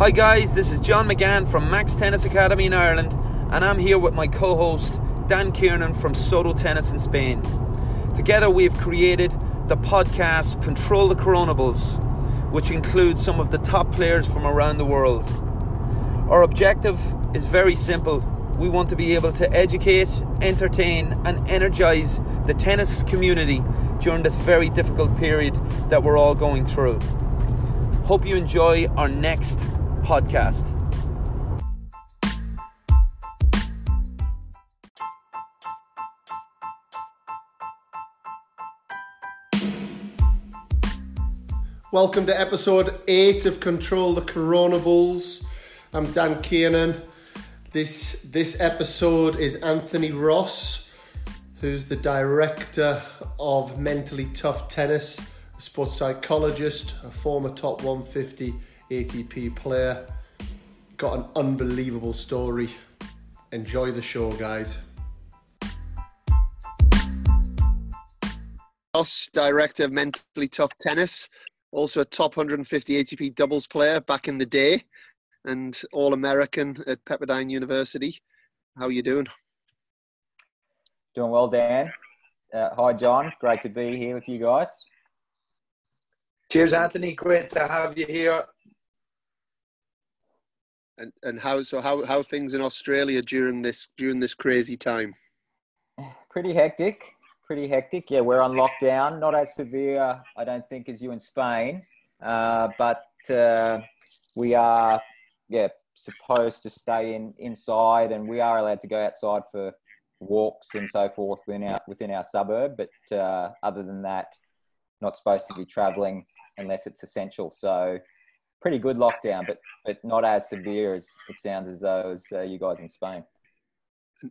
Hi guys, this is John McGann from Max Tennis Academy in Ireland, and I'm here with my co-host Dan Kiernan from Soto Tennis in Spain. Together we have created the podcast Control the Coronables, which includes some of the top players from around the world. Our objective is very simple. We want to be able to educate, entertain and energise the tennis community during this very difficult period that we're all going through. Hope you enjoy our next podcast. Welcome to episode 8 of Control the Coronables. I'm Dan Kiernan. This episode is Anthony Ross, who's the director of Mentally Tough Tennis, a sports psychologist, a former top 150 ATP player. Got an unbelievable story. Enjoy the show, guys. Ross, director of Mentally Tough Tennis, also a top 150 ATP doubles player back in the day, and All-American at Pepperdine University. How are you doing? Doing well, Dan. Hi, John. Great to be here with you guys. Cheers, Anthony. Great to have you here. And how are things in Australia during this crazy time? Pretty hectic. Yeah, we're on lockdown. Not as severe, I don't think, as you in Spain, but we are supposed to stay inside, and we are allowed to go outside for walks and so forth within our suburb. But other than that, not supposed to be travelling unless it's essential. So, pretty good lockdown, but not as severe as it sounds as though as you guys in Spain.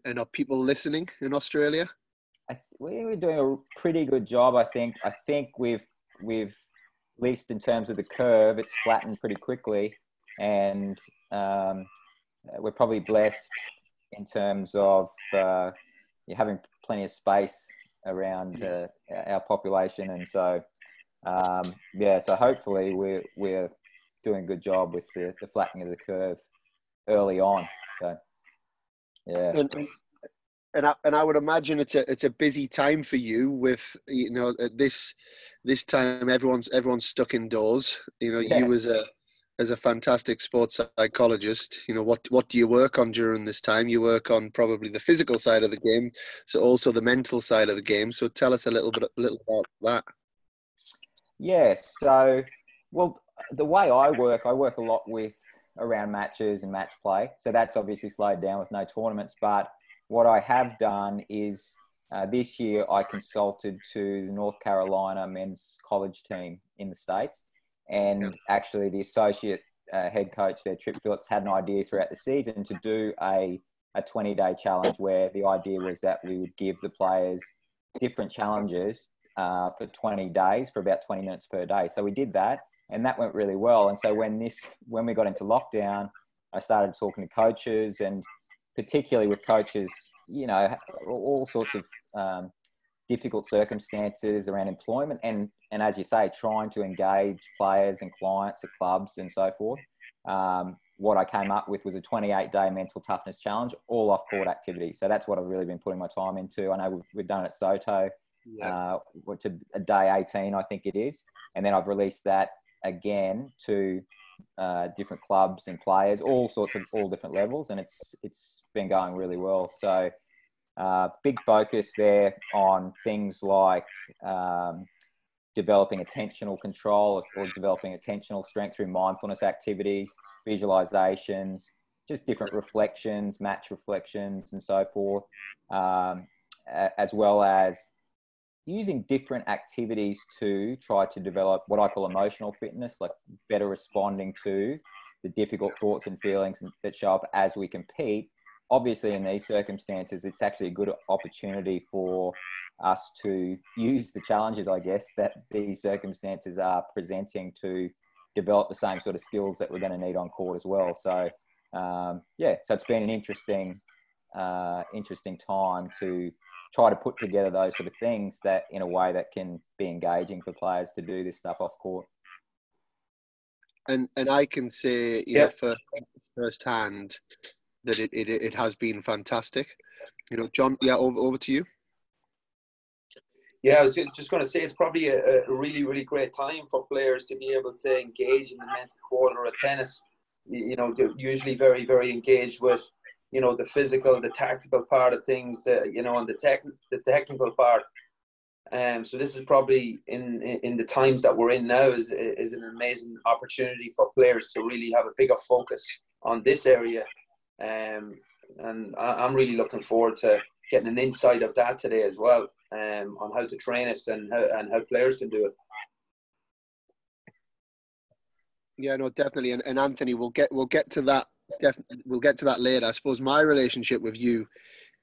And are people listening in Australia? We're doing a pretty good job, I think. I think we've at least in terms of the curve, it's flattened pretty quickly, and we're probably blessed in terms of having plenty of space around our population, and so so hopefully we're doing a good job with the flattening of the curve early on. So, yeah. And I would imagine it's a busy time for you with, you know, at this time everyone's stuck indoors. You know, yeah. You as a fantastic sports psychologist, you know, what do you work on during this time? You work on probably the physical side of the game, so also the mental side of the game. So tell us a little about that. Yeah. So, well, the way I work a lot with around matches and match play. So that's obviously slowed down with no tournaments. But what I have done is this year I consulted to the North Carolina men's college team in the States. And actually the associate head coach there, Trip Phillips, had an idea throughout the season to do a 20-day challenge where the idea was that we would give the players different challenges for 20 days for about 20 minutes per day. So we did that, and that went really well. And so when we got into lockdown, I started talking to coaches, and particularly with coaches, you know, all sorts of difficult circumstances around employment and as you say, trying to engage players and clients at clubs and so forth. What I came up with was a 28-day mental toughness challenge, all off-court activity. So that's what I've really been putting my time into. I know we've done it at Soto, to day 18, I think it is. And then I've released that again to different clubs and players, all different levels. And it's been going really well. So big focus there on things like developing attentional control or developing attentional strength through mindfulness activities, visualizations, just different reflections, match reflections and so forth, as well as using different activities to try to develop what I call emotional fitness, like better responding to the difficult thoughts and feelings that show up as we compete. Obviously, in these circumstances, it's actually a good opportunity for us to use the challenges, I guess, that these circumstances are presenting to develop the same sort of skills that we're going to need on court as well. So, so it's been an interesting time to try to put together those sort of things that in a way that can be engaging for players to do this stuff off court. And I can say, you know, firsthand that it has been fantastic. You know, John, over to you. Yeah, I was just going to say it's probably a really, really great time for players to be able to engage in the mental quarter of tennis. You know, they're usually very, very engaged with, you know, the physical, the tactical part of things, you know, and the technical part. So this is probably, in the times that we're in now, is an amazing opportunity for players to really have a bigger focus on this area. And I'm really looking forward to getting an insight of that today as well, on how to train it and how players can do it. Yeah, no, definitely. And Anthony, we'll get to that. We'll get to that later. I suppose my relationship with you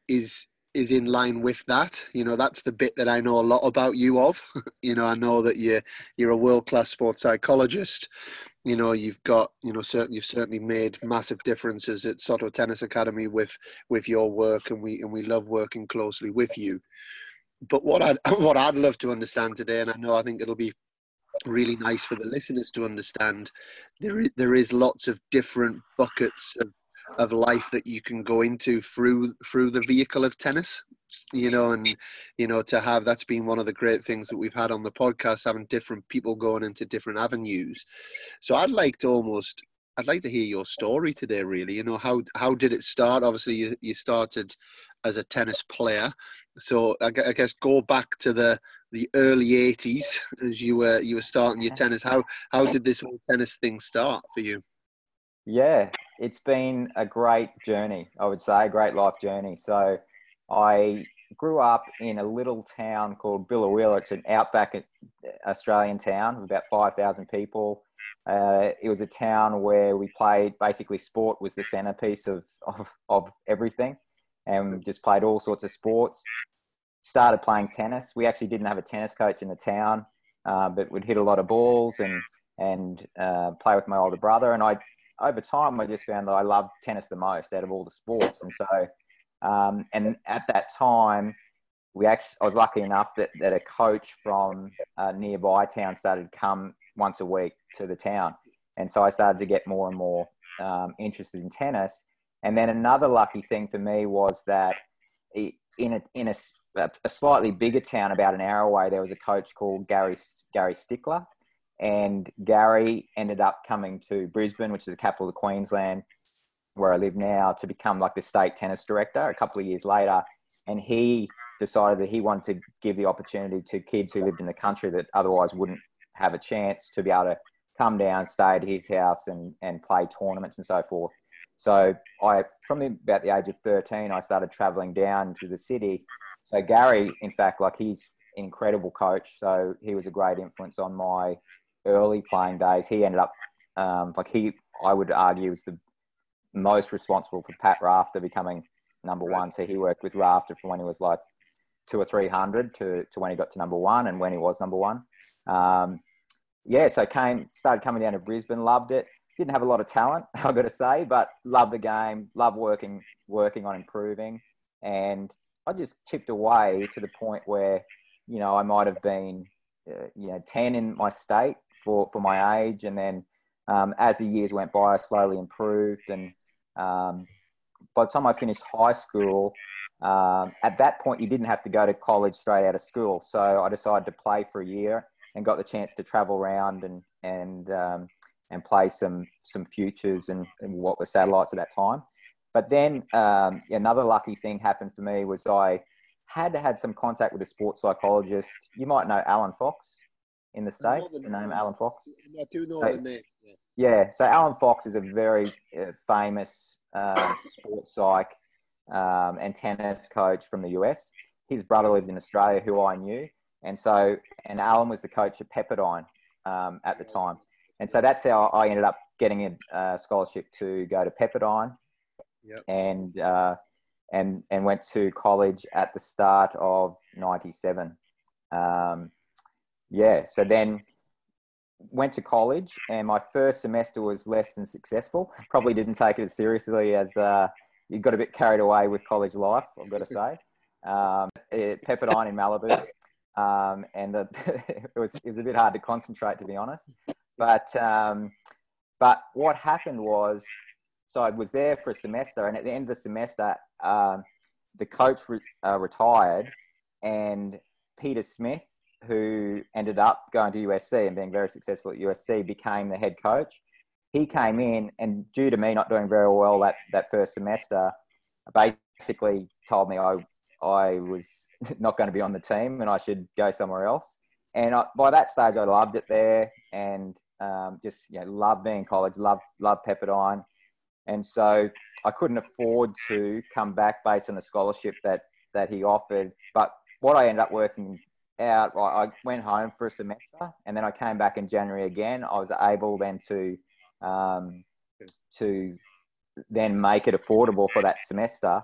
is in line with that. You know, that's the bit that I know a lot about you of. You know, I know that you're a world-class sports psychologist. You know, you've certainly made massive differences at Soto Tennis Academy with your work, and we love working closely with you. But what I'd love to understand today, and I think it'll be really nice for the listeners to understand, there is lots of different buckets of life that you can go into through the vehicle of tennis, you know. And you know, to have, that's been one of the great things that we've had on the podcast, having different people going into different avenues. So I'd like to hear your story today, really. You know, how did it start? Obviously you started as a tennis player, so I guess go back to the early 80s as you were starting your tennis. How did this whole tennis thing start for you? Yeah, it's been a great journey, I would say, a great life journey. So I grew up in a little town called Biloela. It's an outback Australian town with about 5,000 people. It was a town where we played, basically sport was the centerpiece of everything, and just played all sorts of sports. Started playing tennis. We actually didn't have a tennis coach in the town, but would hit a lot of balls and play with my older brother. And I, over time, I just found that I loved tennis the most out of all the sports. And so, and at that time, I was lucky enough that a coach from a nearby town started to come once a week to the town. And so I started to get more and more interested in tennis. And then another lucky thing for me was that in a slightly bigger town, about an hour away, there was a coach called Gary Stickler, and Gary ended up coming to Brisbane, which is the capital of Queensland, where I live now, to become like the state tennis director a couple of years later. And he decided that he wanted to give the opportunity to kids who lived in the country that otherwise wouldn't have a chance to be able to come down, stay at his house and play tournaments and so forth. So about the age of 13, I started traveling down to the city. So Gary, in fact, like, he's an incredible coach. So he was a great influence on my early playing days. He ended up, I would argue, was the most responsible for Pat Rafter becoming number one. So he worked with Rafter from when he was like 200 or 300 to when he got to number one, and when he was number one. So started coming down to Brisbane, loved it. Didn't have a lot of talent, I've got to say, but loved the game, loved working on improving. And I just chipped away to the point where, you know, I might have been, 10 in my state for my age. And then as the years went by, I slowly improved. And by the time I finished high school, at that point, you didn't have to go to college straight out of school. So I decided to play for a year and got the chance to travel around and play some futures and what were satellites at that time. But then another lucky thing happened for me was I had some contact with a sports psychologist. You might know Alan Fox in the States, the name Alan Fox. I do know the name. Yeah, so Alan Fox is a very famous sports psych and tennis coach from the US. His brother lived in Australia, who I knew. And Alan was the coach at Pepperdine at the time. And so that's how I ended up getting a scholarship to go to Pepperdine. Yep. And went to college at the start of 97. So then went to college, and my first semester was less than successful. Probably didn't take it as seriously as you got a bit carried away with college life, I've got to say. Pepperdine in Malibu, and it was a bit hard to concentrate, to be honest. But But what happened was, so I was there for a semester, and at the end of the semester, the coach retired, and Peter Smith, who ended up going to USC and being very successful at USC, became the head coach. He came in, and due to me not doing very well that first semester, basically told me I was not going to be on the team and I should go somewhere else. And by that stage, I loved it there, and just, you know, loved being in college, loved Pepperdine. And so I couldn't afford to come back based on the scholarship that he offered. But what I ended up working out, I went home for a semester, and then I came back in January again. I was able then to then make it affordable for that semester.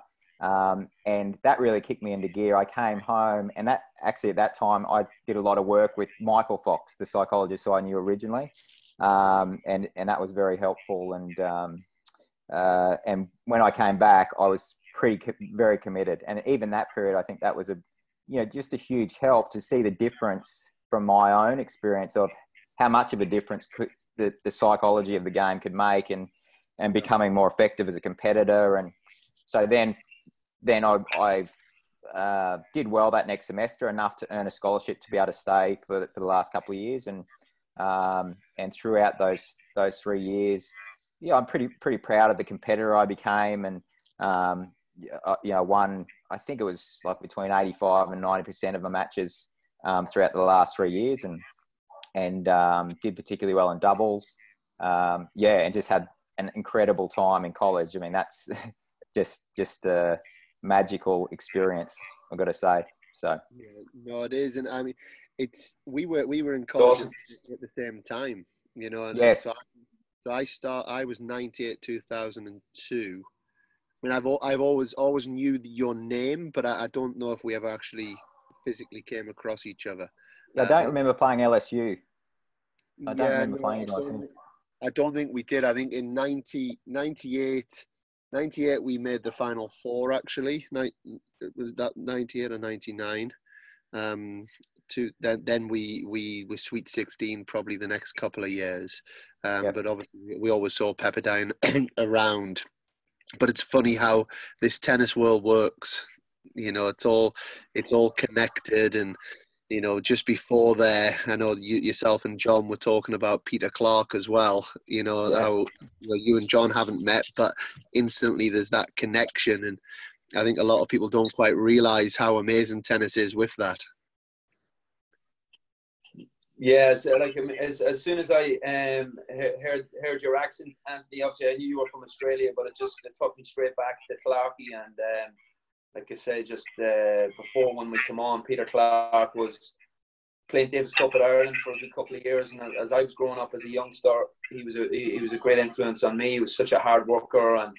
And that really kicked me into gear. I came home, and that actually at that time I did a lot of work with Michael Fox, the psychologist I knew originally. And that was very helpful. And when I came back, I was very committed. And even that period, I think that was just a huge help to see the difference from my own experience of how much of a difference the psychology of the game could make, and becoming more effective as a competitor. And so then I did well that next semester, enough to earn a scholarship to be able to stay for the last couple of years. And throughout those 3 years, yeah, I'm pretty proud of the competitor I became, and won, I think it was like between 85 and 90% of my matches throughout the last 3 years, and did particularly well in doubles. And just had an incredible time in college. I mean, that's just a magical experience, I've got to say. So yeah, no, it is, and I mean, it's we were in college at the same time, you know. And yes. I was 98, 2002. I mean, I've always knew your name, but I don't know if we ever actually physically came across each other. I don't remember playing LSU. I don't think we did. I think in 98 we made the final four, actually. Was that 98 or 99? Then we were Sweet 16 probably the next couple of years. But obviously we always saw Pepperdine around. But it's funny how this tennis world works. You know, it's all connected. And you know, just before there, I know yourself and John were talking about Peter Clark as well. You know, how you and John haven't met, but instantly there's that connection. And I think a lot of people don't quite realise how amazing tennis is with that. Yes, like as soon as I heard your accent, Anthony, obviously I knew you were from Australia, but it took me straight back to Clarkie. And like I say, just before when we come on, Peter Clark was playing Davis Cup at Ireland for a good couple of years. And as I was growing up as a youngster, he was a great influence on me. He was such a hard worker and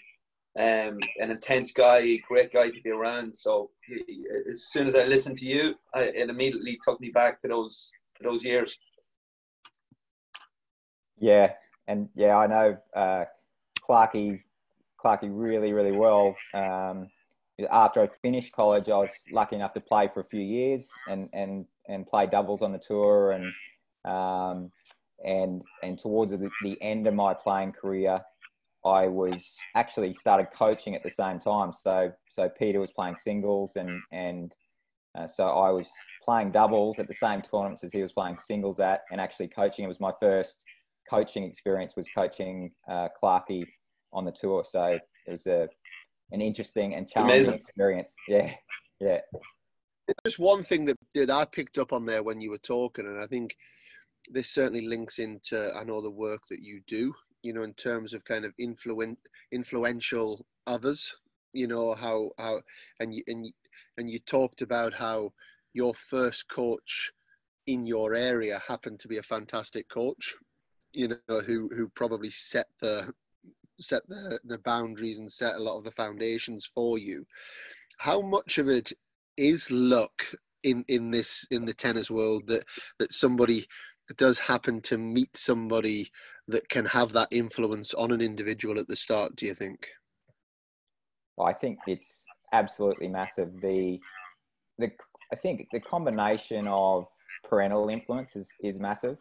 an intense guy, a great guy to be around. So as soon as I listened to you, it immediately took me back to those years. Yeah, and yeah, I know Clarkie really, really well. After I finished college, I was lucky enough to play for a few years and play doubles on the tour, and towards the end of my playing career, I was actually started coaching at the same time. So Peter was playing singles and so I was playing doubles at the same tournaments as he was playing singles at, and actually coaching. It was my first coaching experience, was coaching Clarkie on the tour. So it was an interesting and challenging experience. Yeah, yeah. Just one thing that I picked up on there when you were talking, and I think this certainly links into, I know, the work that you do, you know, in terms of kind of influential others, you know, how and you talked about how your first coach in your area happened to be a fantastic coach, you know, who probably set the boundaries and set a lot of the foundations for you. How much of it is luck in the tennis world that somebody does happen to meet somebody that can have that influence on an individual at the start, do you think? Well, I think it's absolutely massive. I think the combination of parental influence is massive.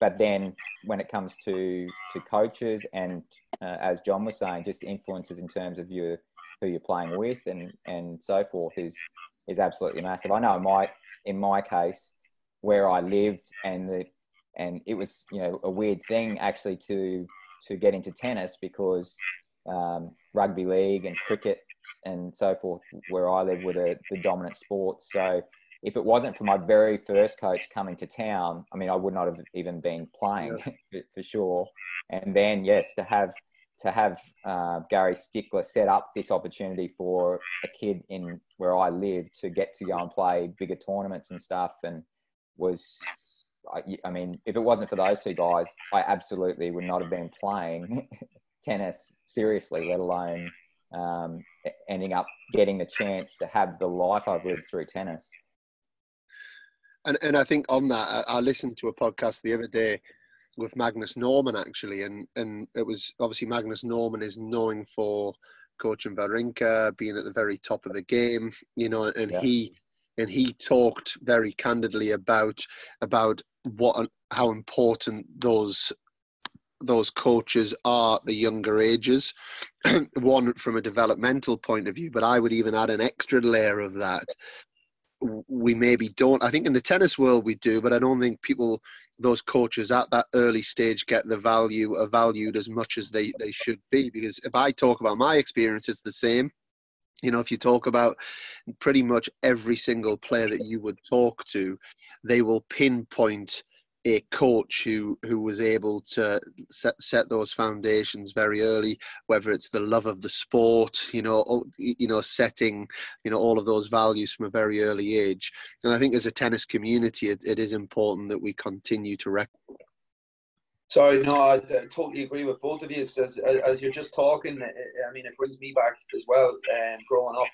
But then when it comes to coaches and, as John was saying, just influences in terms of your, who you're playing with and so forth is absolutely massive. I know in my case where I lived and it was, you know, a weird thing actually to get into tennis because rugby league and cricket and so forth where I live were the dominant sports. So if it wasn't for my very first coach coming to town, I mean, I would not have even been playing for sure. And then, yes, to have Gary Stickler set up this opportunity for a kid in where I live to get to go and play bigger tournaments and stuff, and was, I mean, if it wasn't for those two guys, I absolutely would not have been playing tennis seriously, let alone ending up getting the chance to have the life I've lived through tennis. And I think on that, I listened to a podcast the other day with Magnus Norman, actually, and it was obviously Magnus Norman is known for coaching Varinka, being at the very top of the game, you know, and yeah. He talked very candidly about how important those coaches are at the younger ages, one from a developmental point of view, but I would even add an extra layer of that. We maybe don't, I think in the tennis world we do, but I don't think those coaches at that early stage get the value, are valued as much as they should be. Because if I talk about my experience, it's the same. You know, if you talk about pretty much every single player that you would talk to, they will pinpoint a coach who was able to set those foundations very early, whether it's the love of the sport, setting, all of those values from a very early age. And I think as a tennis community, it is important that we continue to recognize. So, no, I totally agree with both of you. As you're just talking, I mean, it brings me back as well. Growing up,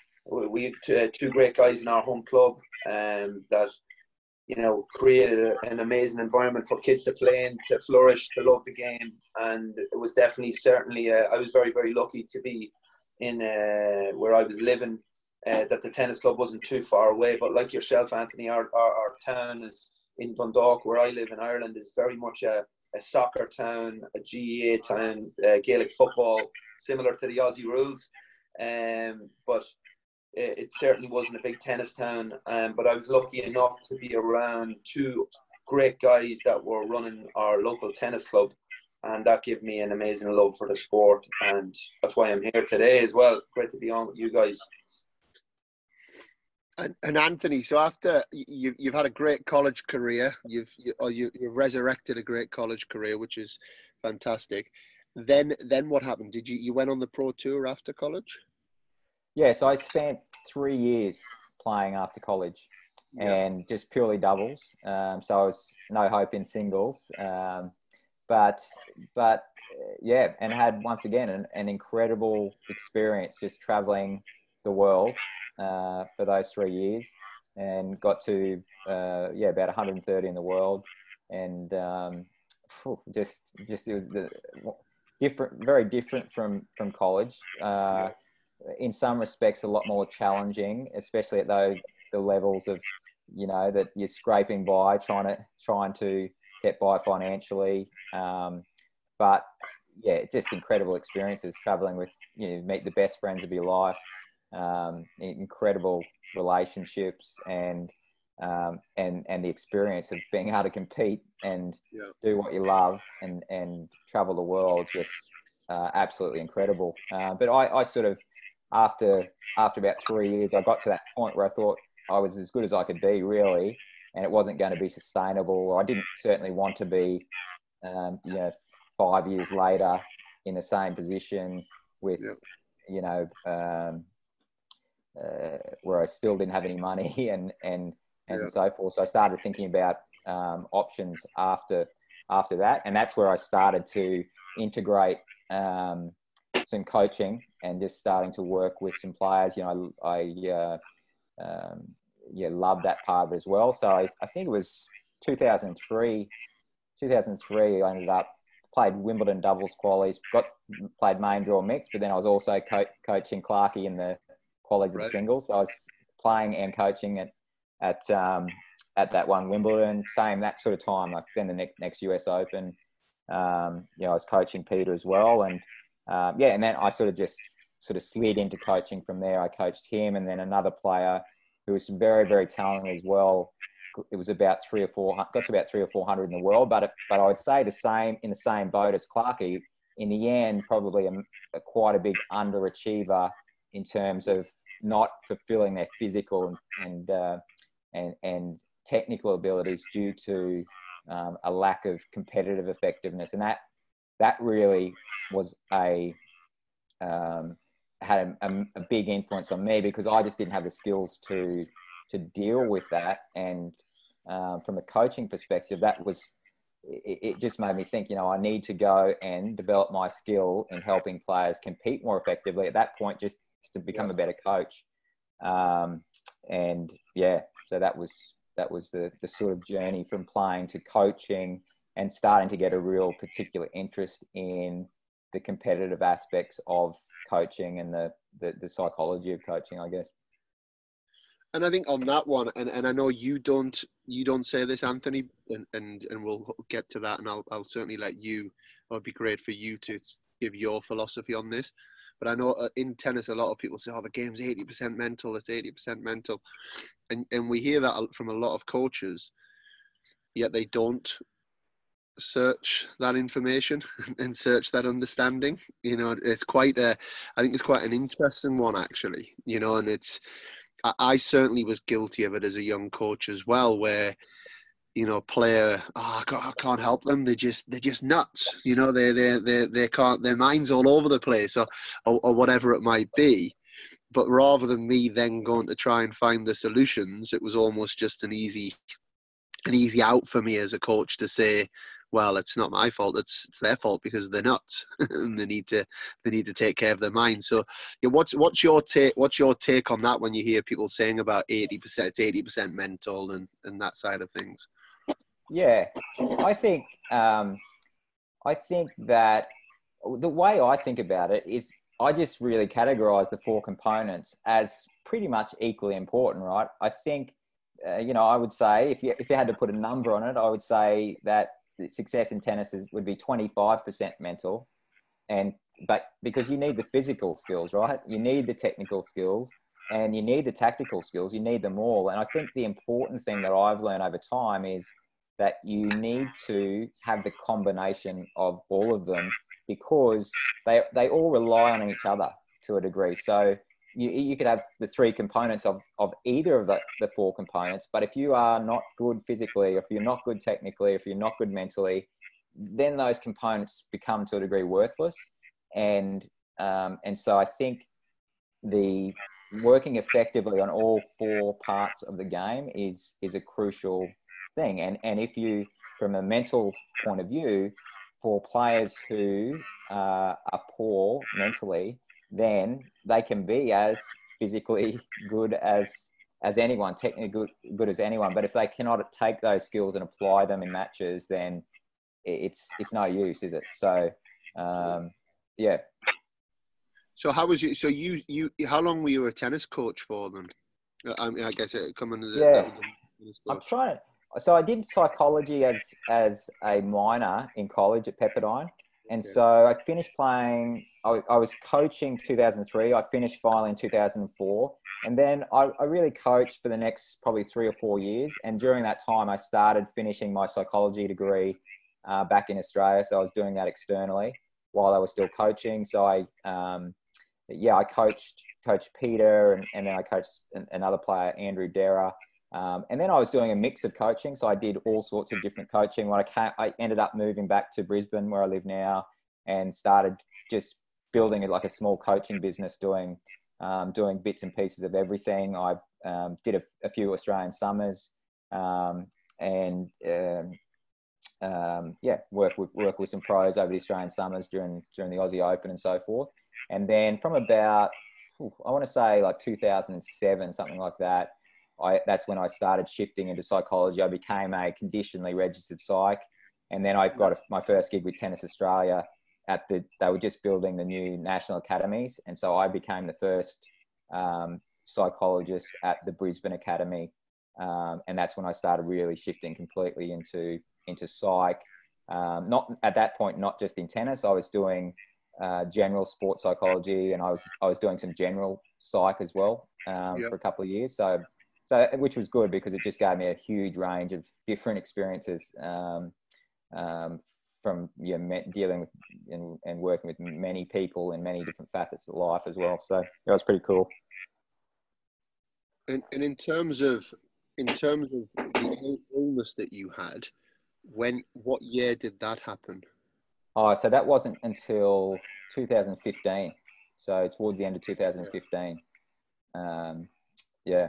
we had two great guys in our home club that, created an amazing environment for kids to play in, to flourish, to love the game. And it was I was very, very lucky to be in where I was living, that the tennis club wasn't too far away. But like yourself, Anthony, our town is in Dundalk, where I live in Ireland, is very much a soccer town, a GAA town, Gaelic football, similar to the Aussie rules. But it certainly wasn't a big tennis town, but I was lucky enough to be around two great guys that were running our local tennis club, and that gave me an amazing love for the sport, and that's why I'm here today as well. Great to be on with you guys. And Anthony, so after you've had a great college career, you've resurrected a great college career, which is fantastic. Then what happened? Did you went on the pro tour after college? Yeah, so I spent 3 years playing after college and just purely doubles. So I was no hope in singles. And had once again an incredible experience just traveling the world for those 3 years, and got to, about 130 in the world. And it was very different from college. In some respects, a lot more challenging, especially at the levels of, that you're scraping by, trying to get by financially. But yeah, just incredible experiences traveling with, meet the best friends of your life, incredible relationships, and the experience of being able to compete and do what you love and travel the world, just absolutely incredible. But I sort of, After about 3 years, I got to that point where I thought I was as good as I could be, really, and it wasn't going to be sustainable. I didn't certainly want to be, 5 years later in the same position with, where I still didn't have any money and so forth. So I started thinking about options after that, and that's where I started to integrate some coaching and just starting to work with some players. I love that part of it as well. So I think it was 2003 I ended up, played Wimbledon doubles qualies, played main draw mix, but then I was also coaching Clarkie in the qualies of singles. So I was playing and coaching at at that one Wimbledon, same that sort of time, like then the next US Open, you know, I was coaching Peter as well. And yeah, and then I sort of slid into coaching from there. I coached him, and then another player who was very, very talented as well. It was about 300 or 400 in the world, but I would say in the same boat as Clarkie. In the end, probably quite a big underachiever in terms of not fulfilling their physical and technical abilities due to a lack of competitive effectiveness, and that really was had a big influence on me, because I just didn't have the skills to deal with that. And from a coaching perspective, that was, it just made me think, you know, I need to go and develop my skill in helping players compete more effectively at that point, just to become a better coach. And yeah, so that was the sort of journey from playing to coaching, and starting to get a real particular interest in the competitive aspects of coaching and the psychology of coaching, I guess. And I think on that one, and I know you don't say this, Anthony, and we'll get to that, and I'll certainly let you, it would be great for you to give your philosophy on this. But I know in tennis, a lot of people say, oh, the game's 80% mental, it's 80% mental. And we hear that from a lot of coaches, yet they don't search that information and search that understanding. You know, it's quite I think it's quite an interesting one, actually, you know, and it's, I certainly was guilty of it as a young coach as well, where, you know, player, oh God, I can't help them. They're just nuts. You know, they can't. Their mind's all over the place, or whatever it might be. But rather than me then going to try and find the solutions, it was almost just an easy out for me as a coach to say, well, it's not my fault. It's their fault because they're nuts, and they need to take care of their mind. So, yeah, what's your take on that when you hear people saying about 80%, it's 80% mental and that side of things? Yeah, I think that the way I think about it is I just really categorize the four components as pretty much equally important, right? I think you know, I would say if you had to put a number on it, I would say that success in tennis would be 25% mental, but because you need the physical skills, right? You need the technical skills, and you need the tactical skills. You need them all. And I think the important thing that I've learned over time is that you need to have the combination of all of them, because they all rely on each other to a degree. So you could have the three components of either of the four components, but if you are not good physically, if you're not good technically, if you're not good mentally, then those components become to a degree worthless. And so I think the working effectively on all four parts of the game is a crucial thing. And if you, from a mental point of view, for players who are poor mentally, then they can be as physically good as anyone, technically good as anyone. But if they cannot take those skills and apply them in matches, then it's no use, is it? So, yeah. So how was you? So you how long were you a tennis coach for then? I mean, I guess it come under the tennis coach. I'm trying. So I did psychology as a minor in college at Pepperdine. And so I finished playing, I was coaching 2003. I finished finally in 2004. And then I really coached for the next probably 3 or 4 years. And during that time, I started finishing my psychology degree back in Australia. So I was doing that externally while I was still coaching. So I coached Coach Peter, and then I coached another player, Andrew Derra. And then I was doing a mix of coaching. So I did all sorts of different coaching. When I ended up moving back to Brisbane, where I live now, and started just building it like a small coaching business, doing bits and pieces of everything. I did a few Australian summers work with some pros over the Australian summers during the Aussie Open and so forth. And then from about, I want to say like 2007, something like that, that's when I started shifting into psychology. I became a conditionally registered psych, and then I got my first gig with Tennis Australia. They were just building the new national academies, and so I became the first psychologist at the Brisbane Academy And that's when I started really shifting completely into psych. Not at that point, not just in tennis. I was doing general sports psychology, and I was doing some general psych as well for a couple of years. So which was good because it just gave me a huge range of different experiences from dealing with and working with many people in many different facets of life as well. So it was pretty cool. And in terms of the illness that you had, what year did that happen? Oh, so that wasn't until 2015. So towards the end of 2015. Yeah.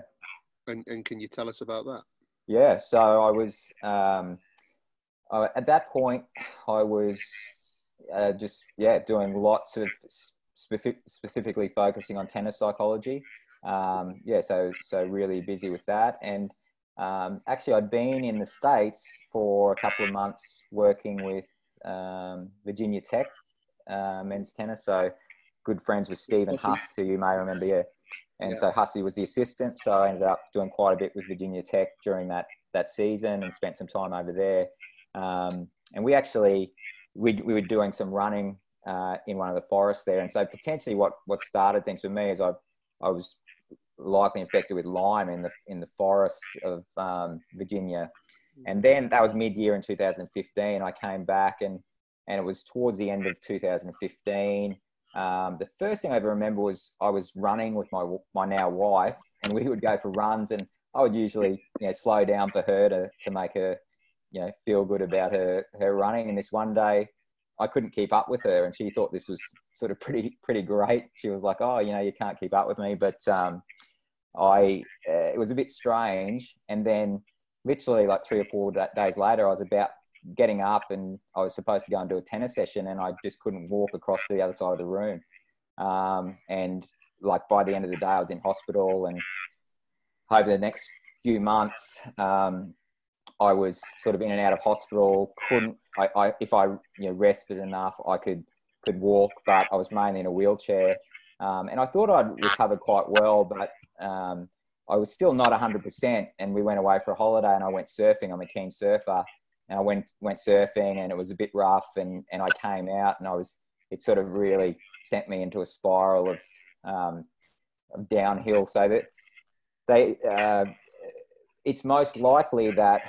And can you tell us about that? Yeah. So I was, at that point, I was doing lots of specifically focusing on tennis psychology. So really busy with that. And actually, I'd been in the States for a couple of months working with Virginia Tech men's tennis. So good friends with Stephen Huss, who you may remember, yeah. And so Hussey was the assistant. So I ended up doing quite a bit with Virginia Tech during that season and spent some time over there. And we actually, we were doing some running in one of the forests there. And so potentially what started things for me is I was likely infected with Lyme in the forests of Virginia. And then that was mid-year in 2015. I came back and it was towards the end of 2015. The first thing I ever remember was I was running with my now wife, and we would go for runs, and I would usually slow down for her to make her feel good about her running. And this one day I couldn't keep up with her, and she thought this was sort of pretty great. She was like, oh, you can't keep up with me. But it was a bit strange. And then literally like 3 or 4 days later, I was about getting up and I was supposed to go and do a tennis session, and I just couldn't walk across to the other side of the room. And like by the end of the day, I was in hospital, and over the next few months, I was sort of in and out of hospital. If I rested enough, I could walk, but I was mainly in a wheelchair. And I thought I'd recovered quite well, but I was still not 100%. And we went away for a holiday, and I went surfing. I'm a keen surfer, and I went surfing, and it was a bit rough. And I came out, and it sort of really sent me into a spiral of downhill. So that it's most likely that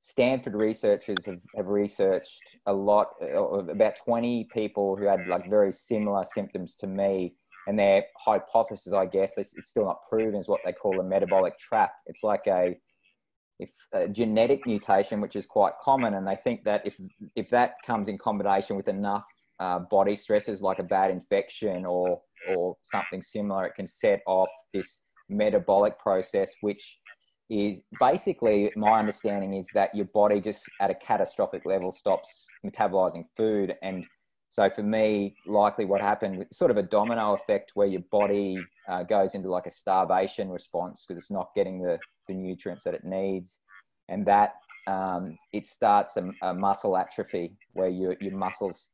Stanford researchers have researched a lot, about 20 people who had like very similar symptoms to me. And their hypothesis, I guess, it's still not proven, is what they call a metabolic trap. It's like a genetic mutation, which is quite common. And they think that if that comes in combination with enough body stresses, like a bad infection or something similar, it can set off this metabolic process, which is basically, my understanding is that your body just at a catastrophic level stops metabolizing food. And so for me, likely what happened, sort of a domino effect where your body goes into like a starvation response because it's not getting the nutrients that it needs. And that it starts a muscle atrophy where your muscles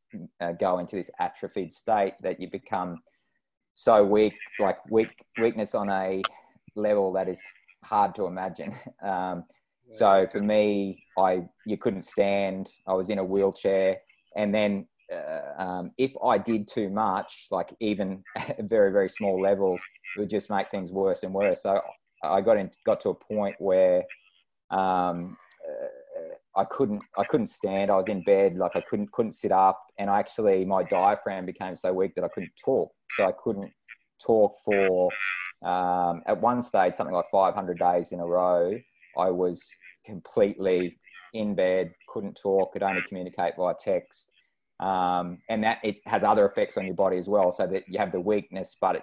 go into this atrophied state that you become so weakness on a level that is hard to imagine. So for me, you couldn't stand. I was in a wheelchair, and then if I did too much, like even at very very small levels, it would just make things worse and worse. So I got to a point where I couldn't stand. I was in bed, like I couldn't sit up, and actually my diaphragm became so weak that I couldn't talk. So I couldn't talk for at one stage something like 500 days in a row. I was completely in bed, couldn't talk, could only communicate via text, and that it has other effects on your body as well. So that you have the weakness, but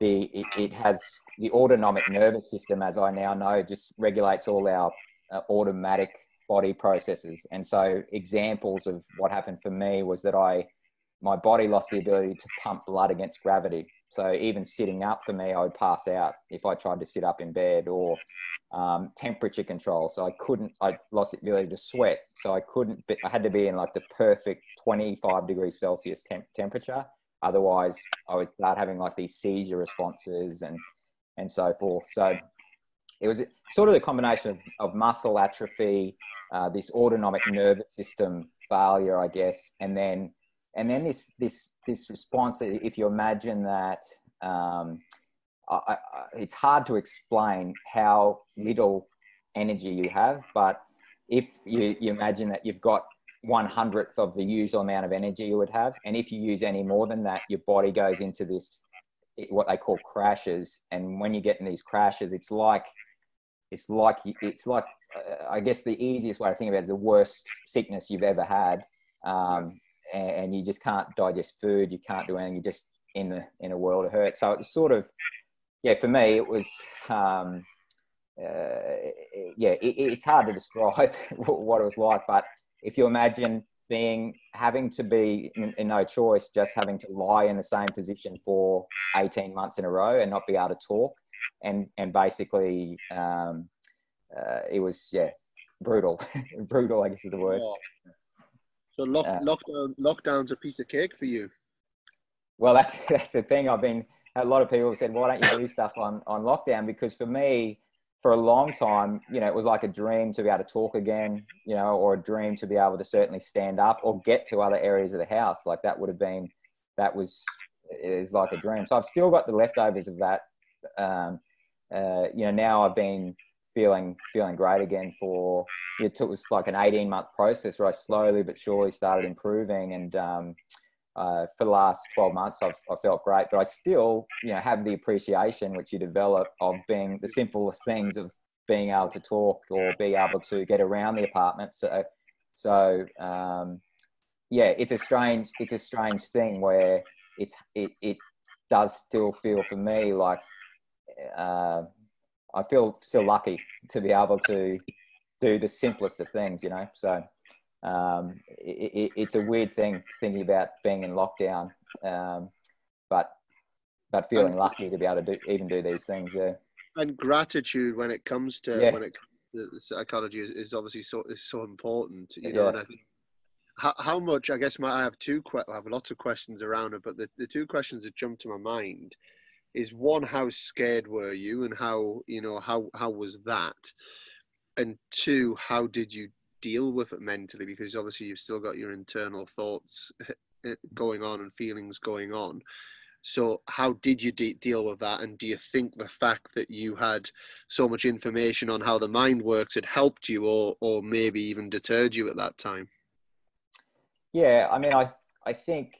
it has the autonomic nervous system, as I now know, just regulates all our automatic body processes. And so examples of what happened for me was that my body lost the ability to pump blood against gravity. So even sitting up for me, I would pass out if I tried to sit up in bed, or temperature control. So I lost the ability to sweat. So I had to be in like the perfect 25 degrees Celsius temperature. Otherwise I would start having like these seizure responses and so forth. So It was sort of the combination of muscle atrophy, this autonomic nervous system failure, I guess, and then this response. If you imagine that, it's hard to explain how little energy you have, but if you imagine that you've got 1/100th of the usual amount of energy you would have, and if you use any more than that, your body goes into this what they call crashes. And when you get in these crashes, it's like I guess the easiest way to think about it is the worst sickness you've ever had, and you just can't digest food, you can't do anything, you're just in a world of hurt. So it's sort of, yeah, for me it was it's hard to describe what it was like, but if you imagine having to be in no choice, just having to lie in the same position for 18 months in a row and not be able to talk, and basically it was brutal, brutal I guess is the word. So lockdown's a piece of cake for you. Well, that's the thing. A lot of people have said, why don't you do stuff on lockdown? Because for me, for a long time, you know, it was like a dream to be able to talk again, you know, or a dream to be able to certainly stand up or get to other areas of the house. Like that is like a dream. So I've still got the leftovers of that. You know, now I've been feeling great again for, it was like an 18-month process where I slowly but surely started improving. And for the last 12 months, I felt great, but I still, you know, have the appreciation which you develop of being the simplest things of being able to talk or be able to get around the apartment. So yeah, it's a strange thing where it does still feel for me like I feel still lucky to be able to do the simplest of things, you know. So. It's a weird thing thinking about being in lockdown, but feeling lucky to be able to do these things. Yeah, and gratitude when it comes to psychology is obviously so important. You know, and I think how much, I guess I have lots of questions around it, but the two questions that jumped to my mind is one: how scared were you, and how was that? And two, how did you deal with it mentally, because obviously you've still got your internal thoughts going on and feelings going on. So how did you deal with that, and do you think the fact that you had so much information on how the mind works had helped you or maybe even deterred you at that time? Yeah, I mean, I think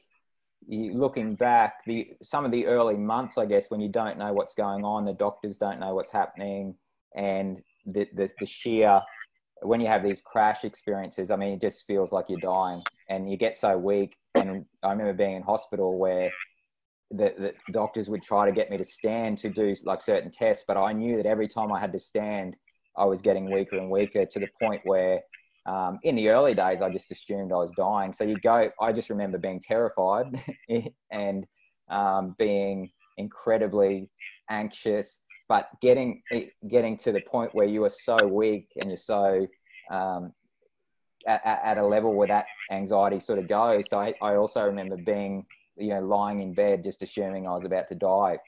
looking back, some of the early months, I guess, when you don't know what's going on, the doctors don't know what's happening, and the sheer, when you have these crash experiences, I mean, it just feels like you're dying and you get so weak. And I remember being in hospital where the doctors would try to get me to stand to do like certain tests, but I knew that every time I had to stand, I was getting weaker and weaker, to the point where in the early days, I just assumed I was dying. So I just remember being terrified and being incredibly anxious. But getting to the point where you are so weak and you're so at a level where that anxiety sort of goes. So I also remember being, you know, lying in bed just assuming I was about to die.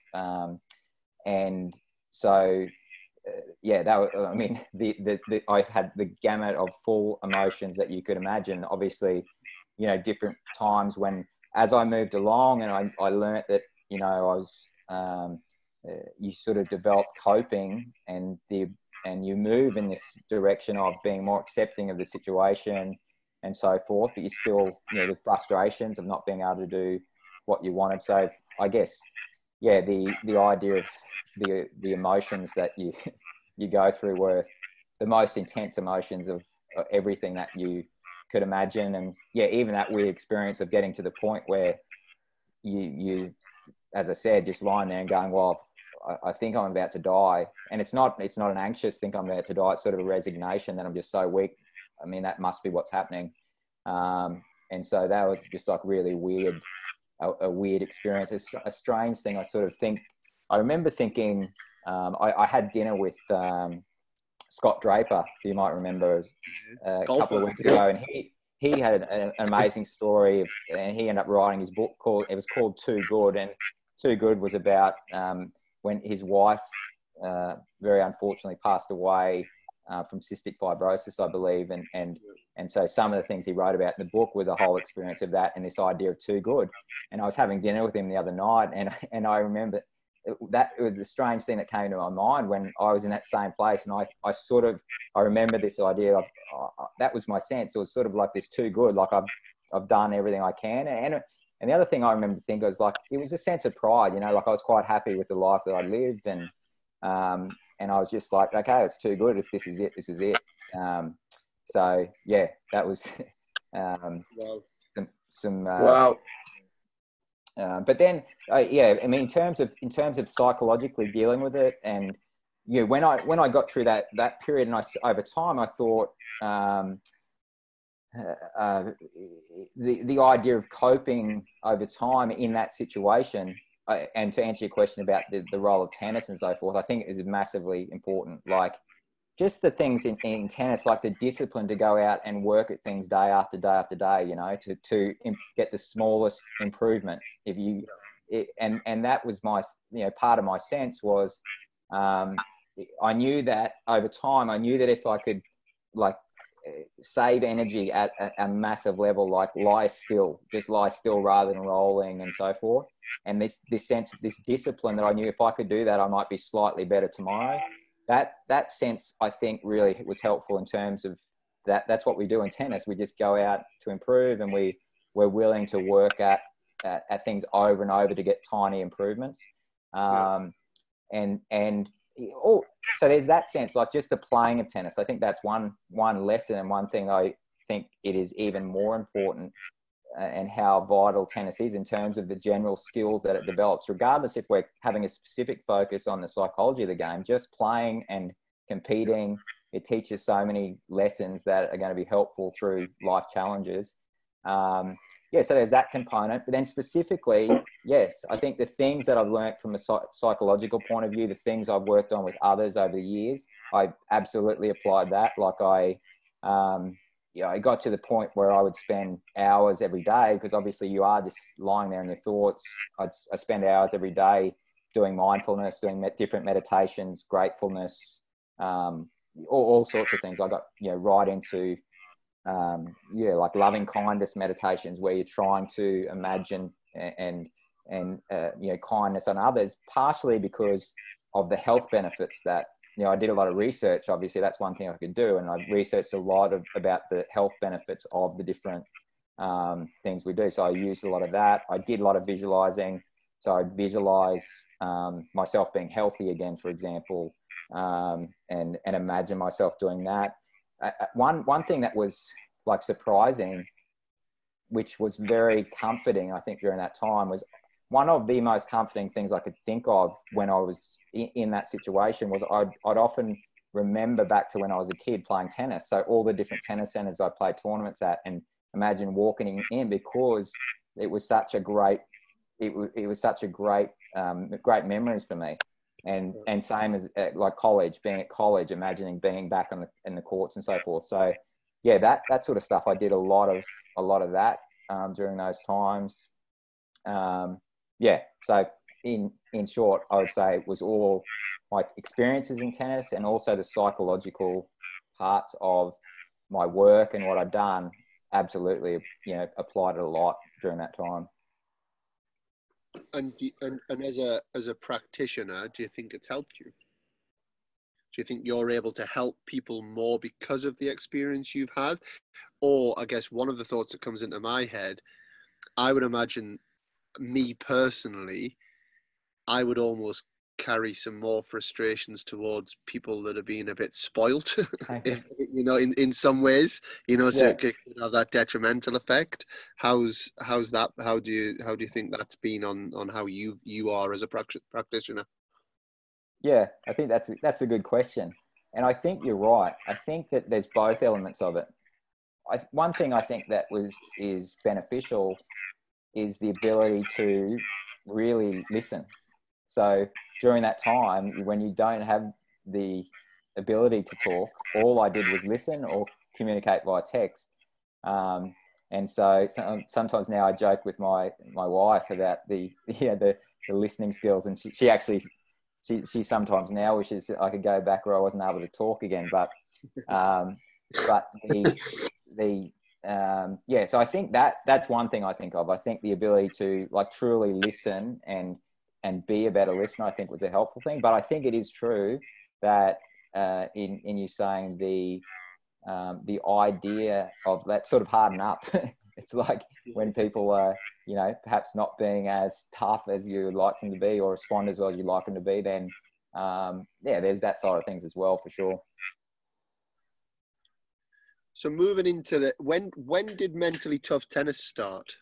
I've had the gamut of full emotions that you could imagine. Obviously, you know, different times when, as I moved along and I learnt that, you know, I was... you sort of develop coping and you move in this direction of being more accepting of the situation and so forth, but you still, you know, the frustrations of not being able to do what you wanted. So I guess, yeah, the idea of the emotions that you go through were the most intense emotions of everything that you could imagine. And yeah, even that weird experience of getting to the point where you, as I said, just lying there and going, well, I think I'm about to die. And it's not an anxious think I'm about to die. It's sort of a resignation that I'm just so weak. I mean, that must be what's happening. And so that was just like really weird, a weird experience. It's a strange thing. I remember thinking, I had dinner with Scott Draper, who you might remember, a couple of weeks ago. And he had an amazing story and he ended up writing his book called, it was called Too Good. And Too Good was about, when his wife very unfortunately passed away from cystic fibrosis, I believe. And so some of the things he wrote about in the book were the whole experience of that and this idea of too good. And I was having dinner with him the other night, and I remember that it was a strange thing that came to my mind when I was in that same place. And I remember this idea of, that was my sense. It was sort of like this too good, like I've done everything I can. And the other thing I remember thinking was like, it was a sense of pride, you know, like I was quite happy with the life that I lived, and I was just like, okay, it's too good. If this is it, this is it. So yeah, that was wow. But then, yeah, I mean, in terms of psychologically dealing with it, and yeah, when I got through that period, and over time, I thought the idea of coping over time in that situation, and to answer your question about the role of tennis and so forth, I think is massively important. Like just the things in tennis, like the discipline to go out and work at things day after day after day, you know, to get the smallest improvement. And that was my, you know, part of my sense was, I knew that over time, I knew that if I could like save energy at a massive level, like just lie still rather than rolling and so forth. And this sense of this discipline that I knew if I could do that, I might be slightly better tomorrow. That sense, I think, really was helpful in terms of that. That's what we do in tennis. We just go out to improve, and we're willing to work at things over and over to get tiny improvements. So there's that sense, like just the playing of tennis. I think that's one lesson, and one thing I think it is even more important, and how vital tennis is in terms of the general skills that it develops, regardless if we're having a specific focus on the psychology of the game. Just playing and competing, it teaches so many lessons that are going to be helpful through life challenges. So there's that component. But then specifically, yes, I think the things that I've learned from a psychological point of view, the things I've worked on with others over the years, I absolutely applied that. Like I got to the point where I would spend hours every day, because obviously you are just lying there in your thoughts. I spend hours every day doing mindfulness, doing different meditations, gratefulness, all sorts of things. I got, you know, right into, like loving kindness meditations, where you're trying to imagine and kindness on others, partially because of the health benefits that, you know, I did a lot of research. Obviously, that's one thing I could do, and I researched a lot about the health benefits of the different things we do. So I used a lot of that. I did a lot of visualizing. So I'd visualize myself being healthy again, for example, and imagine myself doing that. One thing that was like surprising, which was very comforting, I think, during that time, was one of the most comforting things I could think of when I was in that situation was I'd often remember back to when I was a kid playing tennis. So all the different tennis centers I played tournaments at, and imagine walking in, because it was such a great, great memories for me. And same as like college, being at college, imagining being back in the courts and so forth. So yeah, that sort of stuff. I did a lot of that during those times. So in short, I would say it was all my experiences in tennis, and also the psychological parts of my work and what I've done. Absolutely, you know, applied it a lot during that time. And as a practitioner, do you think it's helped you? Do you think you're able to help people more because of the experience you've had? Or I guess one of the thoughts that comes into my head, I would imagine, me personally, I would almost carry some more frustrations towards people that are being a bit spoilt, okay. You know, in some ways, you know, so yeah. It could have that detrimental effect. How's that? How do you think that's been on how you are as a practitioner? Yeah, I think that's a good question, and I think you're right. I think that there's both elements of it. One thing I think that is beneficial is the ability to really listen. So during that time, when you don't have the ability to talk, all I did was listen or communicate via text. And so sometimes now I joke with my wife about the listening skills, and she actually she sometimes now wishes I could go back where I wasn't able to talk again, but yeah, so I think that's one thing I think of. I think the ability to like truly listen and be a better listener, I think, was a helpful thing. But I think it is true that in you saying the idea of that sort of harden up. It's like when people are, you know, perhaps not being as tough as you would like them to be or respond as well as you'd like them to be, then, yeah, there's that side of things as well, for sure. So moving into the, when did Mentally Tough Tennis start?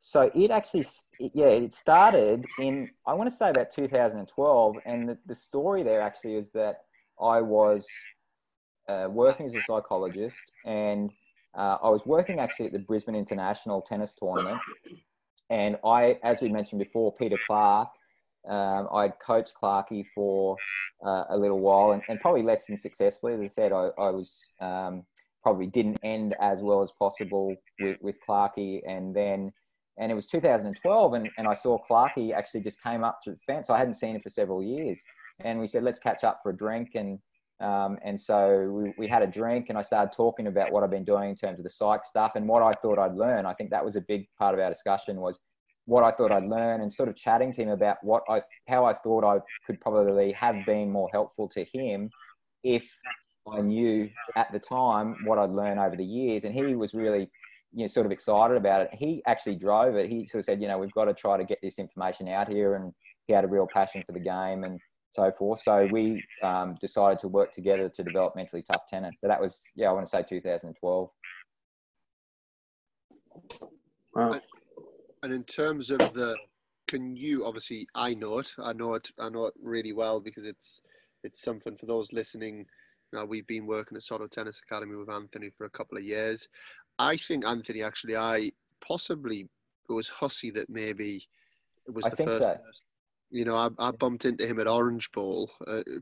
So it actually, yeah, it started in, I want to say about 2012. And the story there actually is that I was working as a psychologist, and I was working actually at the Brisbane International Tennis Tournament, and I, as we mentioned before, Peter Clark, I had coached Clarkie for a little while, and probably less than successfully. As I said, I was probably didn't end as well as possible with Clarkie, and it was 2012, and I saw Clarkie actually just came up through the fence. I hadn't seen him for several years, and we said, let's catch up for a drink, and so we had a drink, and I started talking about what I've been doing in terms of the psych stuff and what I thought I'd learn. I think that was a big part of our discussion, was what I thought I'd learn, and sort of chatting to him about how I thought I could probably have been more helpful to him if I knew at the time what I'd learned over the years. And he was really, you know, sort of excited about it. He actually drove it. He sort of said, you know, we've got to try to get this information out here, and he had a real passion for the game and so forth. So we decided to work together to develop Mentally Tough Tennis. So that was, yeah, I want to say 2012. Wow. And in terms of the, can you, obviously, I know it really well, because it's something for those listening. Now, we've been working at Soto Tennis Academy with Anthony for a couple of years. I think, Anthony, actually, it was Hussey that maybe it was the first. I think so. You know, I bumped into him at Orange Bowl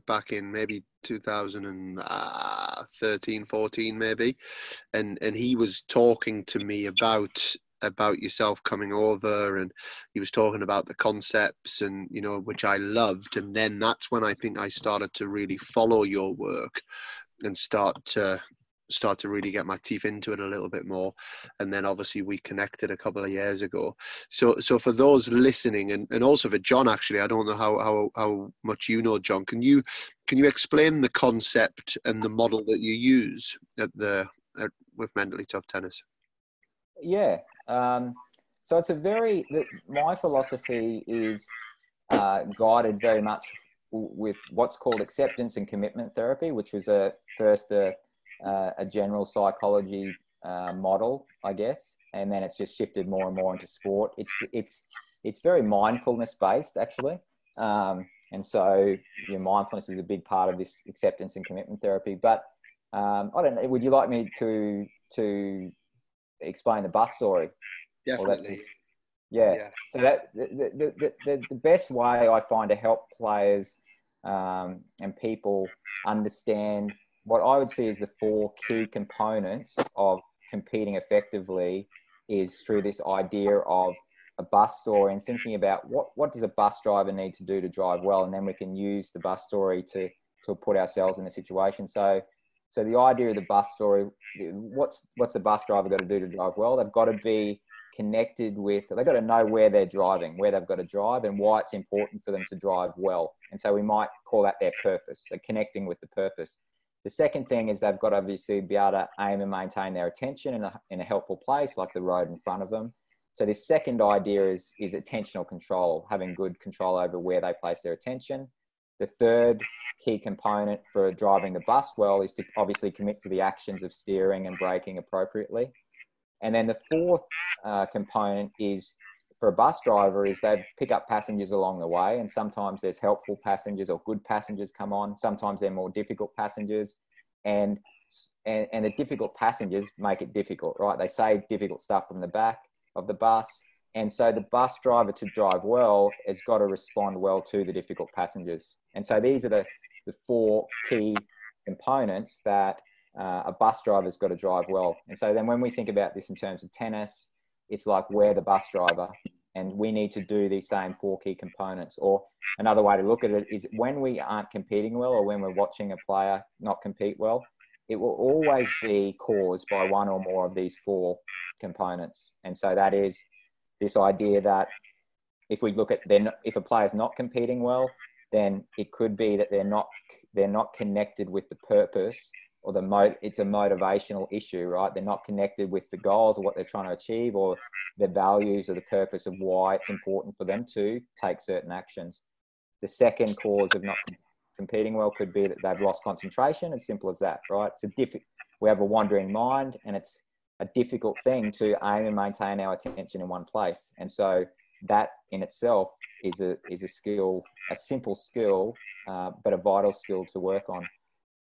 back in maybe 2013, 14 maybe. And he was talking to me about yourself coming over, and he was talking about the concepts, and, you know, which I loved. And then that's when I think I started to really follow your work and start to really get my teeth into it a little bit more. And then obviously we connected a couple of years ago. So for those listening, and also for John, actually, I don't know how much you know, John, can you explain the concept and the model that you use with Mentally Tough Tennis? Yeah. So it's my philosophy is guided very much with what's called acceptance and commitment therapy, which was a general psychology model, I guess, and then it's just shifted more and more into sport. It's very mindfulness based, actually, and so your mindfulness is a big part of this acceptance and commitment therapy. But I don't know. Would you like me to explain the bus story? Definitely. Yeah. So that the best way I find to help players and people understand what I would see is the four key components of competing effectively is through this idea of a bus story, and thinking about what does a bus driver need to do to drive well, and then we can use the bus story to put ourselves in a situation. So the idea of the bus story, what's the bus driver got to do to drive well? They've got to be connected with, they've got to know where they're driving, where they've got to drive, and why it's important for them to drive well. And so we might call that their purpose, so connecting with the purpose. The second thing is they've got to obviously be able to aim and maintain their attention in a helpful place, like the road in front of them. So this second idea is attentional control, having good control over where they place their attention. The third key component for driving the bus well is to obviously commit to the actions of steering and braking appropriately. And then the fourth component is, for a bus driver, is they pick up passengers along the way, and sometimes there's helpful passengers or good passengers come on. Sometimes they're more difficult passengers, and the difficult passengers make it difficult, right? They say difficult stuff from the back of the bus, and so the bus driver, to drive well, has got to respond well to the difficult passengers. And so these are the four key components that a bus driver's got to drive well. And so then when we think about this in terms of tennis, it's like, we're the bus driver. And we need to do these same four key components. Or another way to look at it is when we aren't competing well, or when we're watching a player not compete well, it will always be caused by one or more of these four components. And so that is this idea that if we look at if a player's not competing well, then it could be that they're not connected with the purpose or it's a motivational issue, right? They're not connected with the goals or what they're trying to achieve, or the values or the purpose of why it's important for them to take certain actions. The second cause of not competing well could be that they've lost concentration, as simple as that, right? We have a wandering mind, and it's a difficult thing to aim and maintain our attention in one place. And so that in itself is a skill, a simple skill, but a vital skill to work on.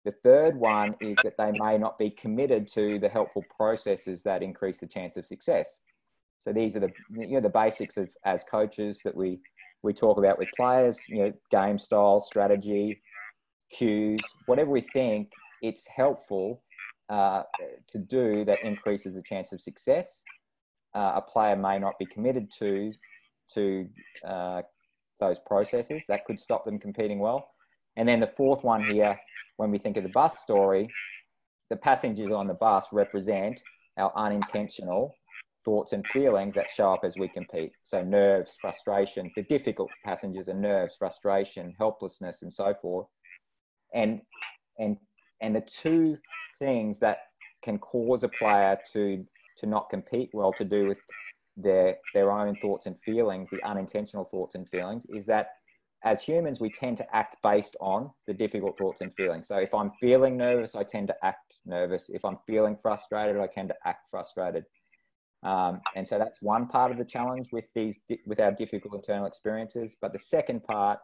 The third one is that they may not be committed to the helpful processes that increase the chance of success. So these are the basics of, as coaches, that we talk about with players, game style, strategy, cues, whatever we think it's helpful to do that increases the chance of success. A player may not be committed to those processes. That could stop them competing well. And then the fourth one here, when we think of the bus story, the passengers on the bus represent our unintentional thoughts and feelings that show up as we compete. So nerves, frustration, the difficult passengers are nerves, frustration, helplessness, and so forth. And the two things that can cause a player to not compete well, to do with their own thoughts and feelings, the unintentional thoughts and feelings, is that as humans, we tend to act based on the difficult thoughts and feelings. So if I'm feeling nervous, I tend to act nervous. If I'm feeling frustrated, I tend to act frustrated. And so that's one part of the challenge with our difficult internal experiences. But the second part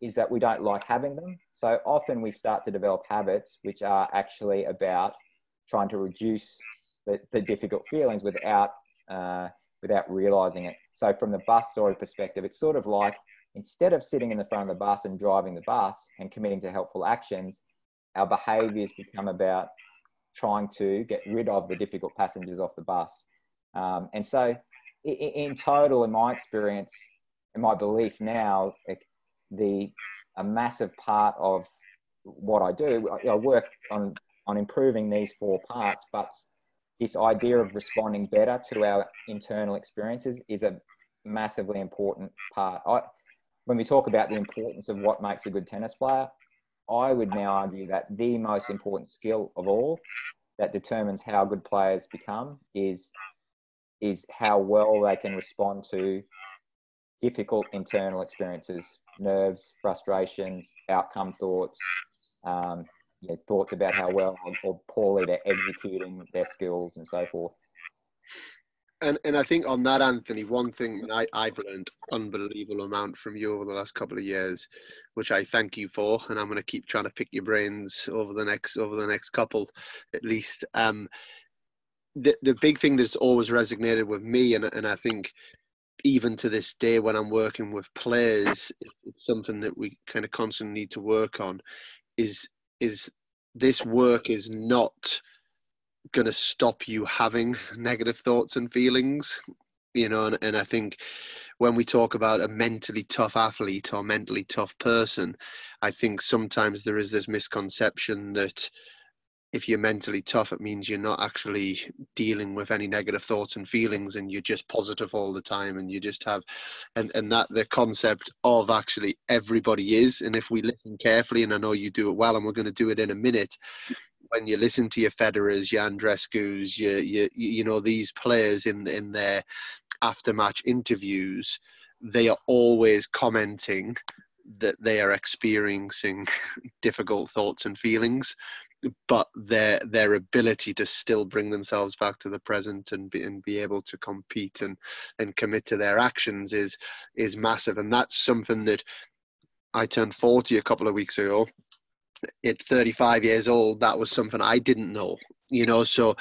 is that we don't like having them. So often we start to develop habits which are actually about trying to reduce the difficult feelings without realizing it. So from the bus story perspective, it's sort of like, instead of sitting in the front of the bus and driving the bus and committing to helpful actions, our behaviors become about trying to get rid of the difficult passengers off the bus. And so in total, in my experience, in my belief now, a massive part of what I do, I work on improving these four parts, but this idea of responding better to our internal experiences is a massively important part. When we talk about the importance of what makes a good tennis player, I would now argue that the most important skill of all that determines how good players become is how well they can respond to difficult internal experiences, nerves, frustrations, outcome thoughts, thoughts about how well or poorly they're executing their skills and so forth. And I think on that, Anthony, one thing that I've learned an unbelievable amount from you over the last couple of years, which I thank you for, and I'm going to keep trying to pick your brains over the next couple, at least. The big thing that's always resonated with me, and I think even to this day when I'm working with players, it's something that we kind of constantly need to work on, is this work is not going to stop you having negative thoughts and feelings, and I think when we talk about a mentally tough athlete or mentally tough person, I think sometimes there is this misconception that if you're mentally tough, it means you're not actually dealing with any negative thoughts and feelings and you're just positive all the time, and you just have, and that the concept of actually everybody is, and if we listen carefully, and I know you do it well, and we're going to do it in a minute, when you listen to your Federers, your Andrescus, these players in their after-match interviews, they are always commenting that they are experiencing difficult thoughts and feelings, but their ability to still bring themselves back to the present and be able to compete and commit to their actions is massive. And that's something that I turned 40 a couple of weeks ago. at 35 years old, that was something I didn't know, that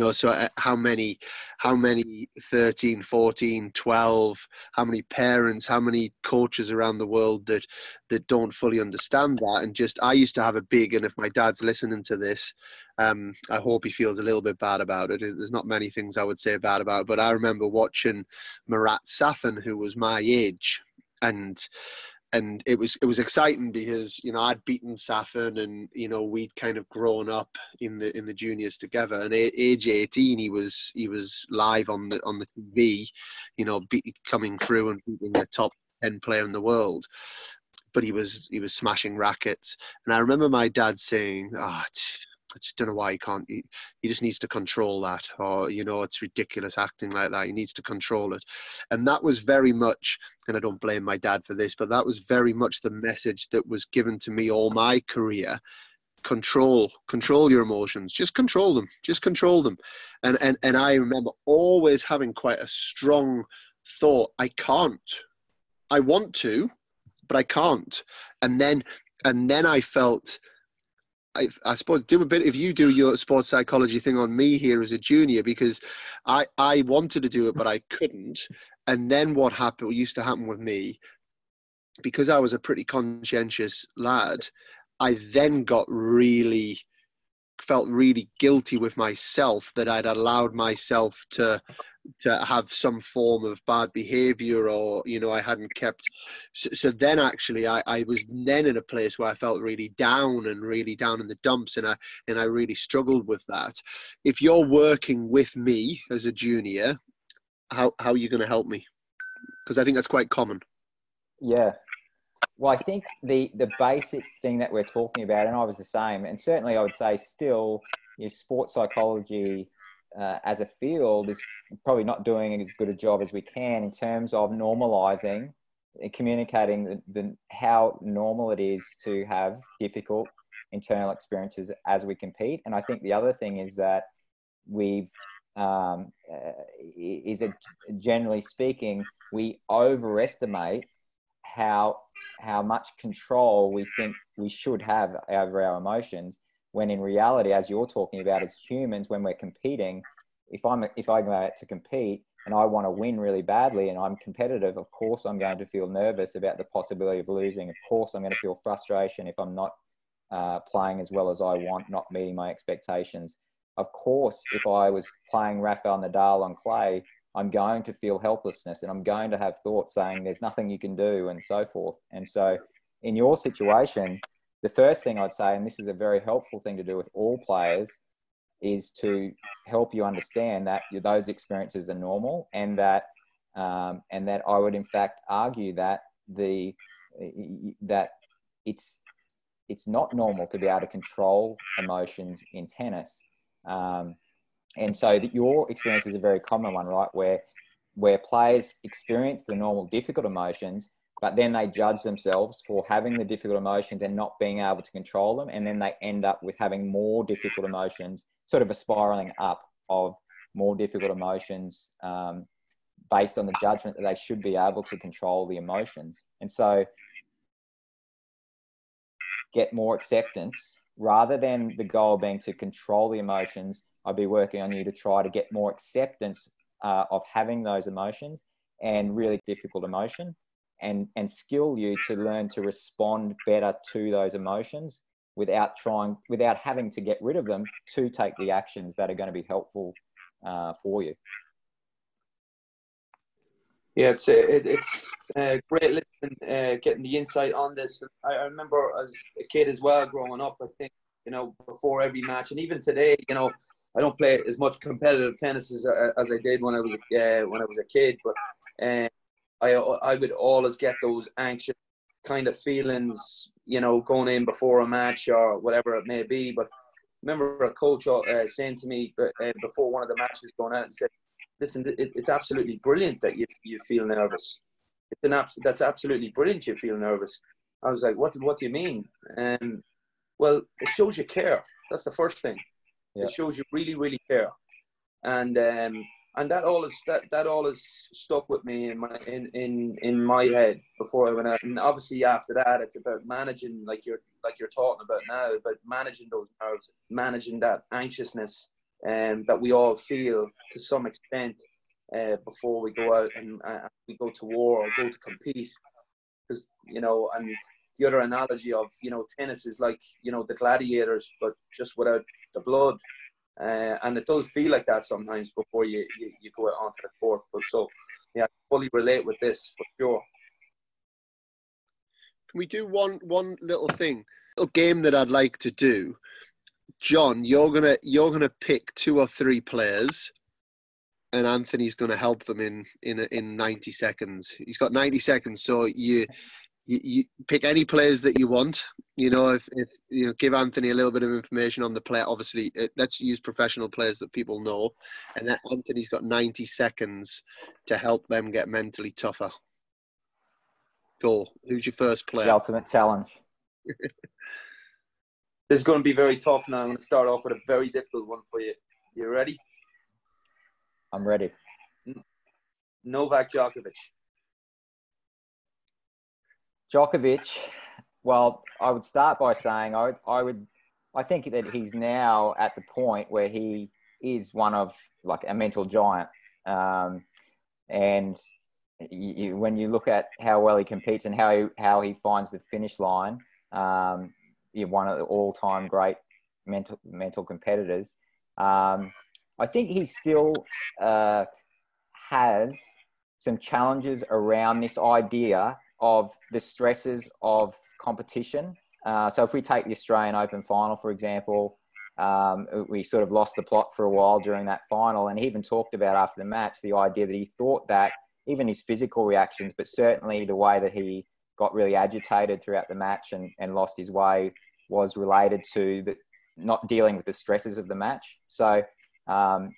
was, so how many 13, 14, 12, how many parents, how many coaches around the world that don't fully understand that. And just, I used to have a big, and if my dad's listening to this, I hope he feels a little bit bad about it. There's not many things I would say bad about it, but I remember watching Marat Safin, who was my age, and it was exciting because, I'd beaten Safin and, we'd kind of grown up in the juniors together. And at age 18, he was live on the TV, coming through and beating the top 10 player in the world. But he was smashing rackets. And I remember my dad saying, I just don't know why he can't. He just needs to control that, or it's ridiculous acting like that. He needs to control it, and that was very much. And I don't blame my dad for this, but that was very much the message that was given to me all my career: control your emotions. Just control them. And I remember always having quite a strong thought: I can't. I want to, but I can't. And then I felt. I suppose do a bit if you do your sports psychology thing on me here as a junior, because I wanted to do it, but I couldn't. And then what used to happen with me, because I was a pretty conscientious lad, I then felt really guilty with myself that I'd allowed myself to have some form of bad behavior, or I hadn't kept so then actually I was then in a place where I felt really down in the dumps, and I really struggled with that. If you're working with me as a junior, how are you going to help me? Because I think that's quite common. Yeah, well, I think the basic thing that we're talking about, and I was the same, and certainly I would say still, sports psychology as a field is probably not doing as good a job as we can in terms of normalizing and communicating how normal it is to have difficult internal experiences as we compete. And I think the other thing is that generally speaking, we overestimate how much control we think we should have over our emotions. When in reality, as you're talking about, as humans, when we're competing, if I go out to compete and I want to win really badly and I'm competitive, of course I'm going to feel nervous about the possibility of losing. Of course I'm going to feel frustration if I'm not playing as well as I want, not meeting my expectations. Of course, if I was playing Rafael Nadal on clay, I'm going to feel helplessness and I'm going to have thoughts saying there's nothing you can do and so forth. And so in your situation, the first thing I'd say, and this is a very helpful thing to do with all players, is to help you understand that those experiences are normal, and that I would in fact argue that that it's not normal to be able to control emotions in tennis, and so that your experience is a very common one, right? Where players experience the normal difficult emotions, but then they judge themselves for having the difficult emotions and not being able to control them. And then they end up with having more difficult emotions, sort of a spiraling up of more difficult emotions based on the judgment that they should be able to control the emotions. And so get more acceptance rather than the goal being to control the emotions. I'd be working on you to try to get more acceptance of having those emotions and really difficult emotion. And skill you to learn to respond better to those emotions without having to get rid of them, to take the actions that are going to be helpful for you. Yeah, it's great listening, getting the insight on this. I remember as a kid as well, growing up, I think, before every match, and even today, I don't play as much competitive tennis as I did when I was a kid, but. I would always get those anxious kind of feelings, going in before a match or whatever it may be. But I remember a coach saying to me before one of the matches going out, and said, "Listen, it's absolutely brilliant that you feel nervous. That's absolutely brilliant you feel nervous." I was like, "What do you mean?" Well, it shows you care. That's the first thing. Yeah. It shows you really, really care. And And that all has stuck with me in my head before I went out. And obviously after that, it's about managing, like you're talking about now, about managing those nerves, managing that anxiousness that we all feel to some extent before we go out and we go to war or go to compete. Because, you know, and the other analogy of, you know, tennis is like, you know, the gladiators, but just without the blood. And it does feel like that sometimes before you go out onto the court. But so, yeah, I fully relate with this for sure. Can we do one little thing, a little game that I'd like to do? John, you're gonna pick 2 or 3 players, and Anthony's gonna help them in 90 seconds. He's got 90 seconds, so you pick any players that you want. You know, if you know, give Anthony a little bit of information on the player. Obviously, let's use professional players that people know, and then Anthony's got 90 seconds to help them get mentally tougher. Go. Who's your first player? The ultimate challenge. This is going to be very tough now. I'm going to start off with a very difficult one for you. You ready? I'm ready. Novak Djokovic. Djokovic, well, I would start by saying I think that he's now at the point where he is one of, like, a mental giant. And when you look at how well he competes and how he finds the finish line, you're one of the all-time great mental competitors. I think he still has some challenges around this idea of the stresses of competition. So if we take the Australian Open final, for example, we sort of lost the plot for a while during that final. And he even talked about after the match the idea that he thought that even his physical reactions, but certainly the way that he got really agitated throughout the match and lost his way was related to not dealing with the stresses of the match. So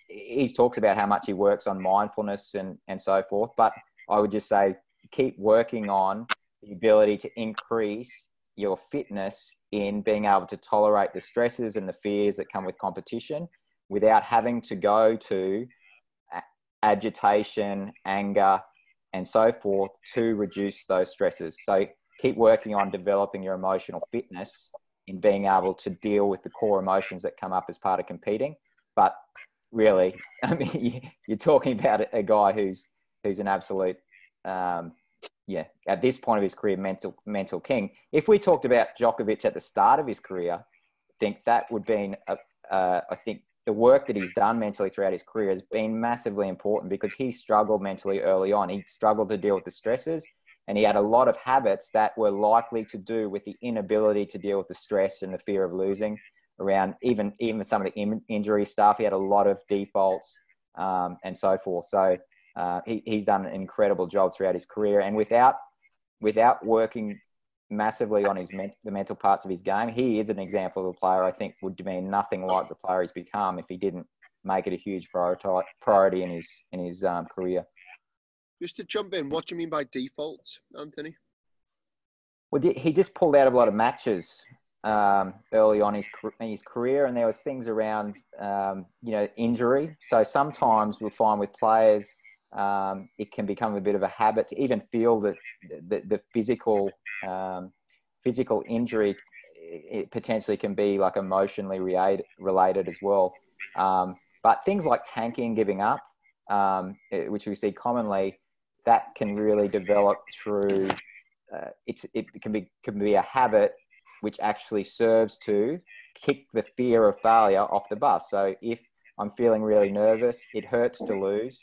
he talks about how much he works on mindfulness and so forth. But I would just say, keep working on the ability to increase your fitness in being able to tolerate the stresses and the fears that come with competition without having to go to agitation, anger, and so forth to reduce those stresses. So keep working on developing your emotional fitness in being able to deal with the core emotions that come up as part of competing. But really, I mean, you're talking about a guy who's an absolute... at this point of his career, mental king. If we talked about Djokovic at the start of his career, I think that would be, I think the work that he's done mentally throughout his career has been massively important because he struggled mentally early on. He struggled to deal with the stresses and he had a lot of habits that were likely to do with the inability to deal with the stress and the fear of losing around even some of the injury stuff. He had a lot of defaults and so forth. So, he's done an incredible job throughout his career, and without working massively on the mental parts of his game, he is an example of a player I think would mean nothing like the player he's become if he didn't make it a huge priority in his career. Just to jump in, what do you mean by defaults, Anthony? Well, he just pulled out of a lot of matches early on in his career, and there was things around injury. So sometimes we'll find with players, it can become a bit of a habit to even feel that the physical injury, it potentially can be like emotionally related as well. But things like tanking, giving up, which we see commonly, that can really develop through. It can be a habit which actually serves to kick the fear of failure off the bus. So if I'm feeling really nervous, it hurts to lose.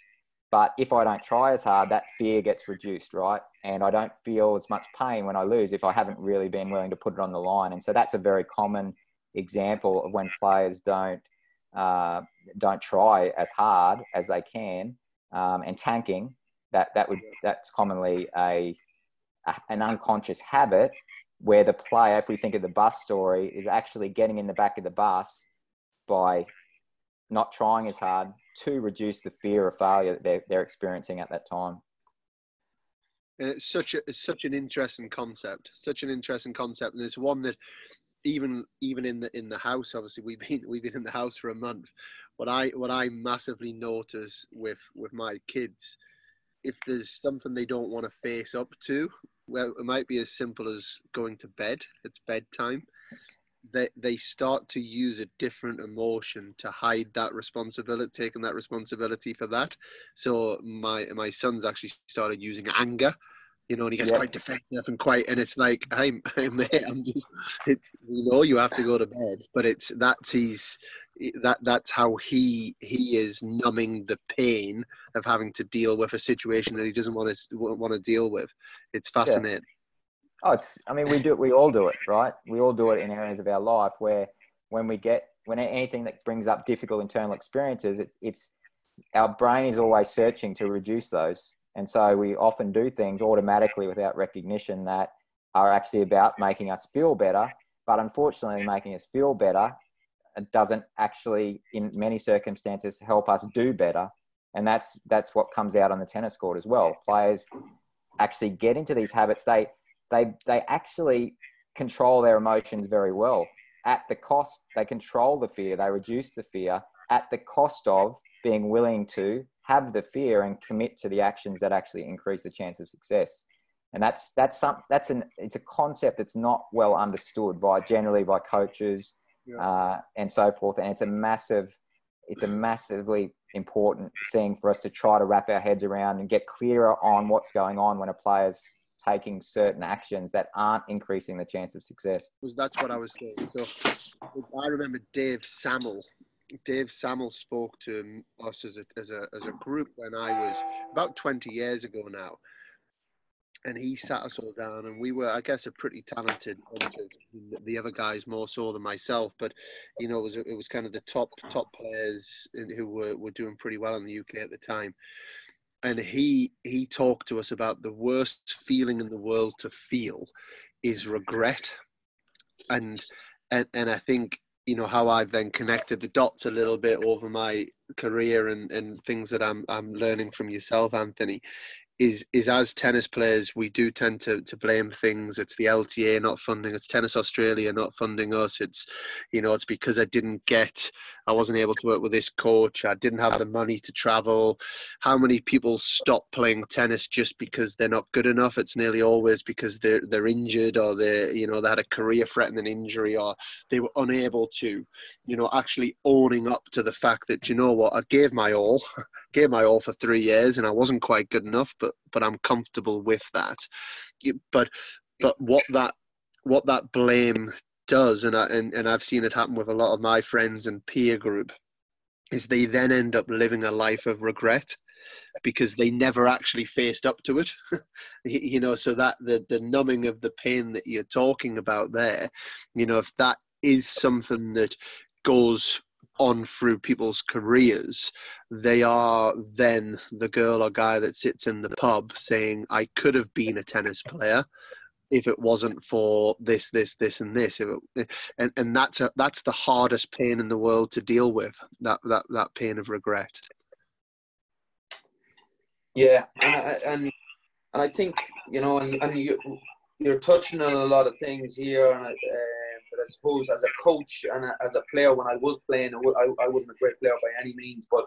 But if I don't try as hard, that fear gets reduced, right? And I don't feel as much pain when I lose if I haven't really been willing to put it on the line. And so that's a very common example of when players don't try as hard as they can. And tanking, that's commonly an unconscious habit where the player, if we think of the bus story, is actually getting in the back of the bus by not trying as hard to reduce the fear of failure that they're experiencing at that time. And it's such an interesting concept, and it's one that even in the house, obviously we've been in the house for a month. What I massively notice with my kids, if there's something they don't want to face up to, well, it might be as simple as going to bed. It's bedtime. They start to use a different emotion to hide that responsibility, taking that responsibility for that. So my son's actually started using anger, you know, and he gets quite defensive and quite, and it's like, hey mate, I'm just, you know, you have to go to bed. But it's that's how he is numbing the pain of having to deal with a situation that he doesn't want to deal with. It's fascinating. Yeah. Oh, I mean, we all do it, right? We all do it in areas of our life where when anything that brings up difficult internal experiences, it's our brain is always searching to reduce those. And so we often do things automatically without recognition that are actually about making us feel better. But unfortunately, making us feel better doesn't actually, in many circumstances, help us do better. And that's what comes out on the tennis court as well. Players actually get into these habits. They actually control their emotions very well. At the cost, they control the fear, they reduce the fear at the cost of being willing to have the fear and commit to the actions that actually increase the chance of success. And it's a concept that's not well understood by coaches, and so forth. And it's a massively important thing for us to try to wrap our heads around and get clearer on what's going on when a player's taking certain actions that aren't increasing the chance of success. That's what I was saying. So I remember Dave Sammel spoke to us as a group when I was about 20 years ago now. And he sat us all down, and we were, I guess, a pretty talented bunch of the other guys, more so than myself. But, you know, it was kind of the top players who were doing pretty well in the UK at the time. And he talked to us about the worst feeling in the world to feel is regret. And I think, you know, how I've then connected the dots a little bit over my career and things that I'm learning from yourself, Anthony, is as tennis players, we do tend to blame things. It's the LTA not funding, it's Tennis Australia not funding us. It's, you know, it's because I wasn't able to work with this coach. I didn't have the money to travel. How many people stop playing tennis just because they're not good enough? It's nearly always because they're injured, or they had a career threatening injury, or they were unable to, you know, actually owning up to the fact that, you know what, I gave my all. Gave my all for 3 years and I wasn't quite good enough, but I'm comfortable with that. But what that blame does, and I've seen it happen with a lot of my friends and peer group, is they then end up living a life of regret because they never actually faced up to it. You know, so that the numbing of the pain that you're talking about there, you know, if that is something that goes on through people's careers, they are then the girl or guy that sits in the pub saying, I could have been a tennis player if it wasn't for this and this. And that's the hardest pain in the world to deal with, that pain of regret. Yeah, and I think, you know, and you're touching on a lot of things here, and but I suppose as a coach and as a player, when I was playing, I wasn't a great player by any means. But,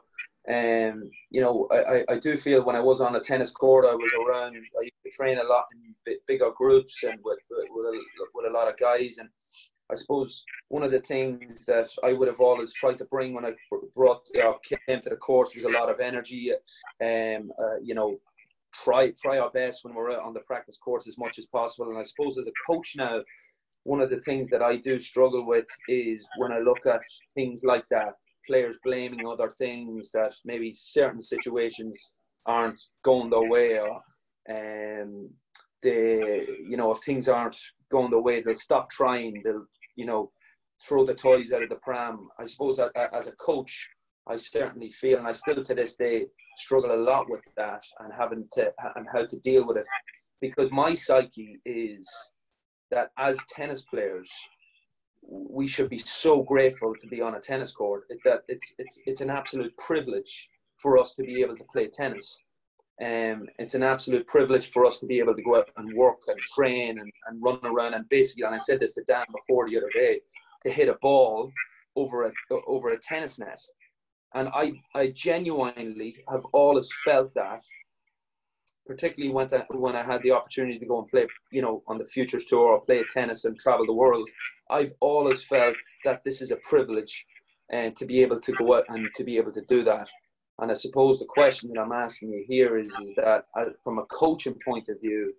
you know, I do feel when I was on a tennis court, I used to train a lot in bigger groups and with a lot of guys. And I suppose one of the things that I would have always tried to bring when I came to the course was a lot of energy, you know, try our best when we're out on the practice course as much as possible. And I suppose as a coach now, one of the things that I do struggle with is when I look at things like that, players blaming other things that maybe certain situations aren't going their way, or you know, if things aren't going their way, they'll stop trying, they'll, you know, throw the toys out of the pram. I suppose as a coach, I certainly feel, and I still to this day struggle a lot with that and how to deal with it, because my psyche is that as tennis players, we should be so grateful to be on a tennis court. That it's an absolute privilege for us to be able to play tennis. It's an absolute privilege for us to be able to go out and work and train and run around. And basically, and I said this to Dan before the other day, to hit a ball over a tennis net. And I genuinely have always felt that, particularly when I had the opportunity to go and play, you know, on the Futures Tour or play tennis and travel the world, I've always felt that this is a privilege to be able to go out and to be able to do that. And I suppose the question that I'm asking you here is that from a coaching point of view,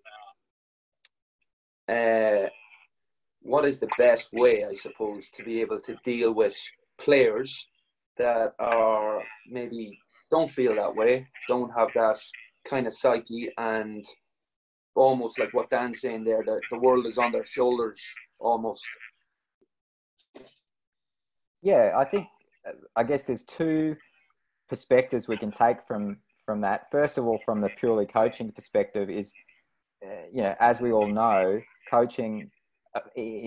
what is the best way, I suppose, to be able to deal with players that are maybe don't feel that way, don't have that kind of psyche, and almost like what Dan's saying there, that the world is on their shoulders almost? Yeah, I guess there's two perspectives we can take from that. First of all, from the purely coaching perspective is, you know, as we all know, coaching,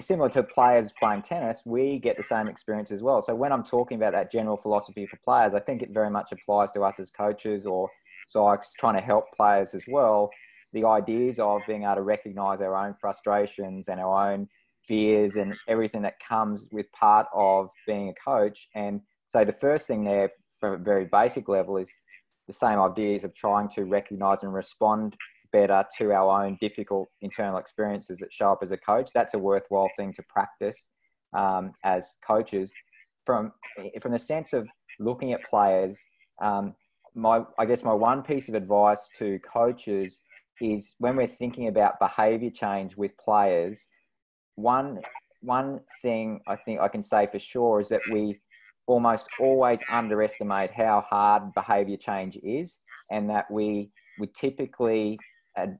similar to players playing tennis, we get the same experience as well. So when I'm talking about that general philosophy for players, I think it very much applies to us as coaches or psychs trying to help players as well. The ideas of being able to recognise our own frustrations and our own fears and everything that comes with part of being a coach. And so the first thing there, from a very basic level, is the same ideas of trying to recognise and respond better to our own difficult internal experiences that show up as a coach. That's a worthwhile thing to practice as coaches. From the sense of looking at players, I guess my one piece of advice to coaches is when we're thinking about behaviour change with players, one thing I think I can say for sure is that we almost always underestimate how hard behaviour change is, and that we typically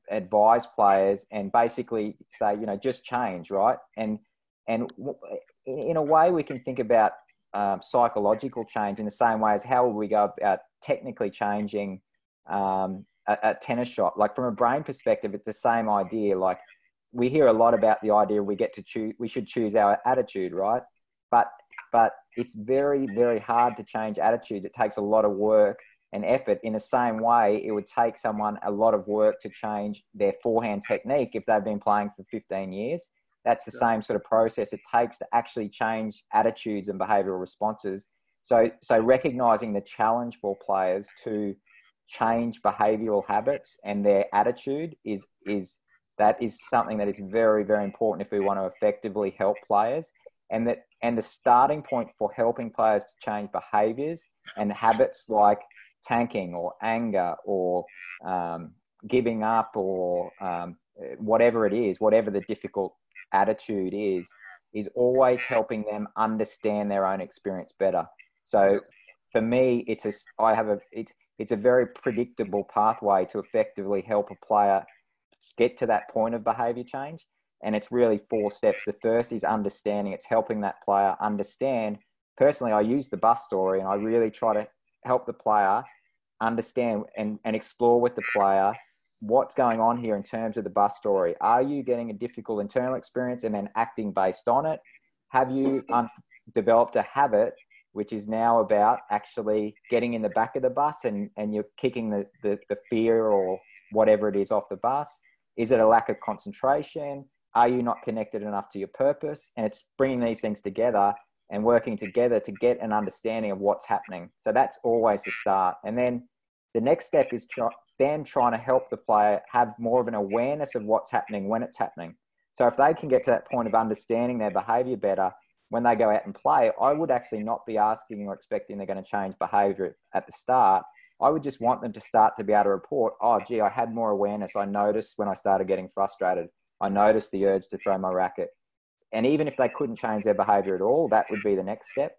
advise players and basically say, you know, just change, right? And in a way we can think about psychological change in the same way as how will we go about technically changing a tennis shot. Like from a brain perspective, it's the same idea. Like we hear a lot about the idea we should choose our attitude, right? But it's very, very hard to change attitude. It takes a lot of work and effort. In the same way, it would take someone a lot of work to change their forehand technique if they've been playing for 15 years. That's the same sort of process it takes to actually change attitudes and behavioural responses. So recognising the challenge for players to change behavioural habits and their attitude is something that is very, very important if we want to effectively help players. And the starting point for helping players to change behaviours and habits like tanking or anger or giving up or whatever it is, whatever the difficult attitude is always helping them understand their own experience better. So for me, it's a very predictable pathway to effectively help a player get to that point of behaviour change. And it's really 4 steps. The first is understanding. It's helping that player understand. Personally, I use the bus story and I really try to help the player understand and explore with the player what's going on here in terms of the bus story. Are you getting a difficult internal experience and then acting based on it? Have you developed a habit which is now about actually getting in the back of the bus and you're kicking the fear or whatever it is off the bus? Is it a lack of concentration? Are you not connected enough to your purpose? And it's bringing these things together and working together to get an understanding of what's happening. So that's always the start. And then the next step is then trying to help the player have more of an awareness of what's happening when it's happening. So if they can get to that point of understanding their behavior better, when they go out and play, I would actually not be asking or expecting they're going to change behavior at the start. I would just want them to start to be able to report, oh, gee, I had more awareness. I noticed when I started getting frustrated. I noticed the urge to throw my racket. And even if they couldn't change their behaviour at all, that would be the next step.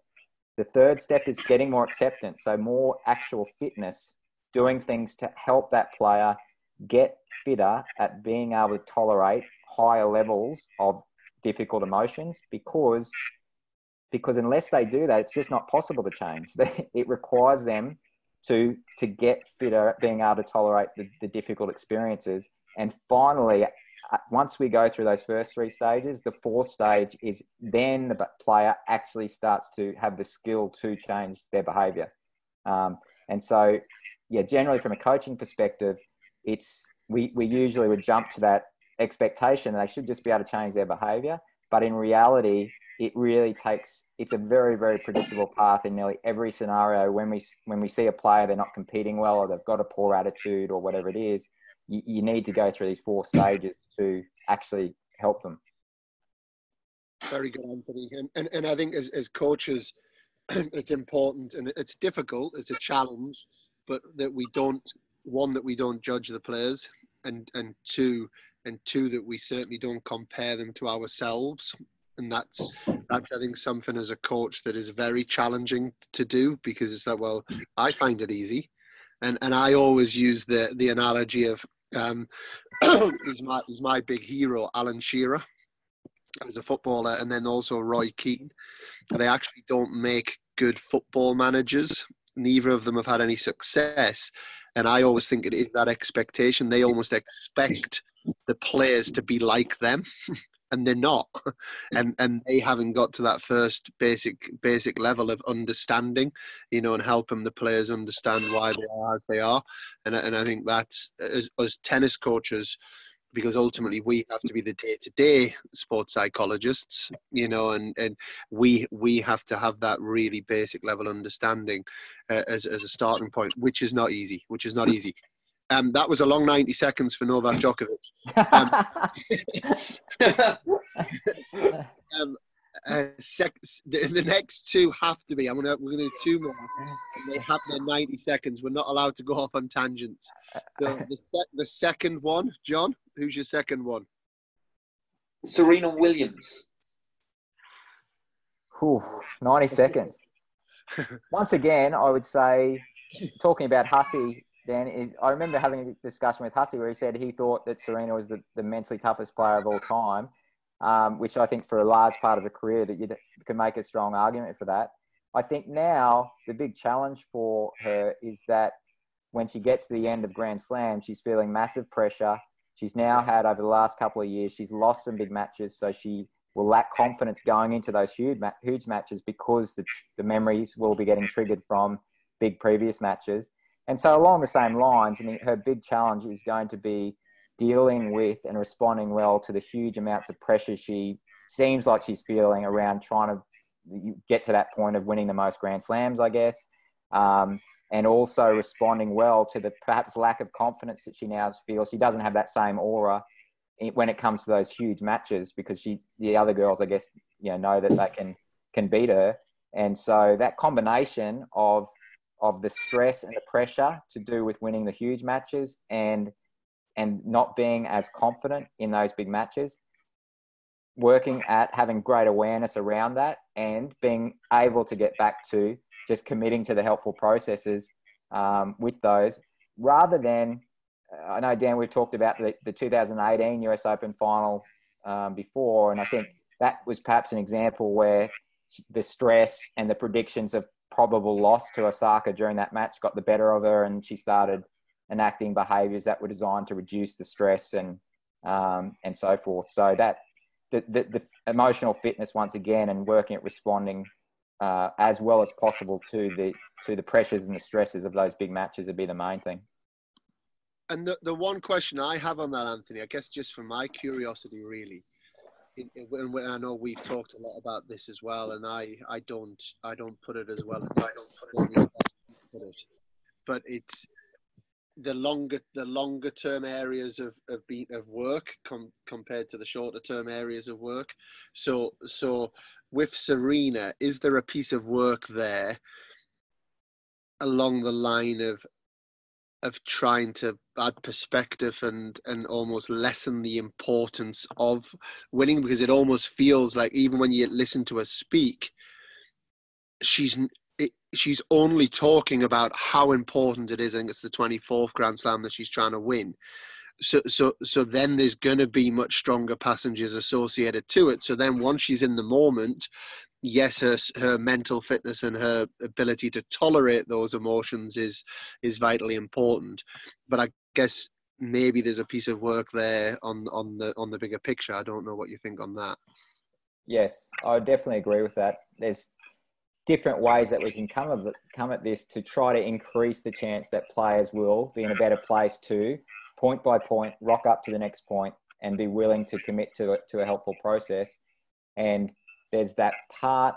The third step is getting more acceptance, so more actual fitness, doing things to help that player get fitter at being able to tolerate higher levels of difficult emotions because unless they do that, it's just not possible to change. It requires them to get fitter at being able to tolerate the difficult experiences. And finally, once we go through those first 3 stages, the 4th stage is then the player actually starts to have the skill to change their behaviour. And so yeah, generally from a coaching perspective, it's we usually would jump to that expectation that they should just be able to change their behaviour. But in reality, it really takes, it's a very, very predictable path in nearly every scenario. When we see a player, they're not competing well, or they've got a poor attitude or whatever it is, you need to go through these 4 stages to actually help them. Very good, Anthony. And I think as coaches, it's important, and it's difficult, it's a challenge, but that we don't, one, that we don't judge the players, and two, that we certainly don't compare them to ourselves. And that's I think something as a coach that is very challenging to do, because it's like, well, I find it easy, and I always use the analogy of who's my big hero, Alan Shearer, as a footballer, and then also Roy Keane. And they actually don't make good football managers. Neither of them have had any success, and I always think it is that expectation. They almost expect the players to be like them. And they're not, and they haven't got to that first basic level of understanding, you know, and helping the players understand why they are as they are. And I think that's, as tennis coaches, because ultimately we have to be the day-to-day sports psychologists, you know, and we have to have that really basic level understanding as a starting point, which is not easy. That was a long 90 seconds for Novak Djokovic. The next two have to be. We're gonna do 2 more. So they have their 90 seconds. We're not allowed to go off on tangents. So the second one, John. Who's your second one? Serena Williams. Ooh, 90 seconds. Once again, I would say, talking about Hussey. I remember having a discussion with Hussey where he said he thought that Serena was the mentally toughest player of all time, which I think for a large part of her career that you can make a strong argument for that. I think now the big challenge for her is that when she gets to the end of Grand Slam, she's feeling massive pressure. She's now had, over the last couple of years, she's lost some big matches, so she will lack confidence going into those huge matches, because the memories will be getting triggered from big previous matches. And so along the same lines, I mean, her big challenge is going to be dealing with and responding well to the huge amounts of pressure she seems like she's feeling around trying to get to that point of winning the most Grand Slams, I guess, and also responding well to the perhaps lack of confidence that she now feels. She doesn't have that same aura when it comes to those huge matches, because the other girls, I guess, you know that they can beat her. And so that combination of the stress and the pressure to do with winning the huge matches and not being as confident in those big matches, working at having great awareness around that and being able to get back to just committing to the helpful processes with those, rather than, I know, Dan, we've talked about the 2018 US Open final before, and I think that was perhaps an example where the stress and the predictions of probable loss to Osaka during that match got the better of her, and she started enacting behaviours that were designed to reduce the stress and so forth. So that the emotional fitness once again, and working at responding as well as possible to the pressures and the stresses of those big matches would be the main thing. And the one question I have on that, Anthony, I guess just from my curiosity really, and I know we've talked a lot about this as well, and I don't put it as well as I don't put it, but it's the longer term areas of work compared to the shorter term areas of work. So with Serena, is there a piece of work there along the line of trying to add perspective and almost lessen the importance of winning? Because it almost feels like, even when you listen to her speak, she's only talking about how important it is. I think it's the 24th Grand Slam that she's trying to win. So then there's going to be much stronger passengers associated to it. So then once she's in the moment, yes, her mental fitness and her ability to tolerate those emotions is vitally important. But I guess maybe there's a piece of work there on the bigger picture. I don't know what you think on that. Yes, I definitely agree with that. There's different ways that we can come at this to try to increase the chance that players will be in a better place to, point by point, rock up to the next point and be willing to commit to it, to a helpful process. And there's that part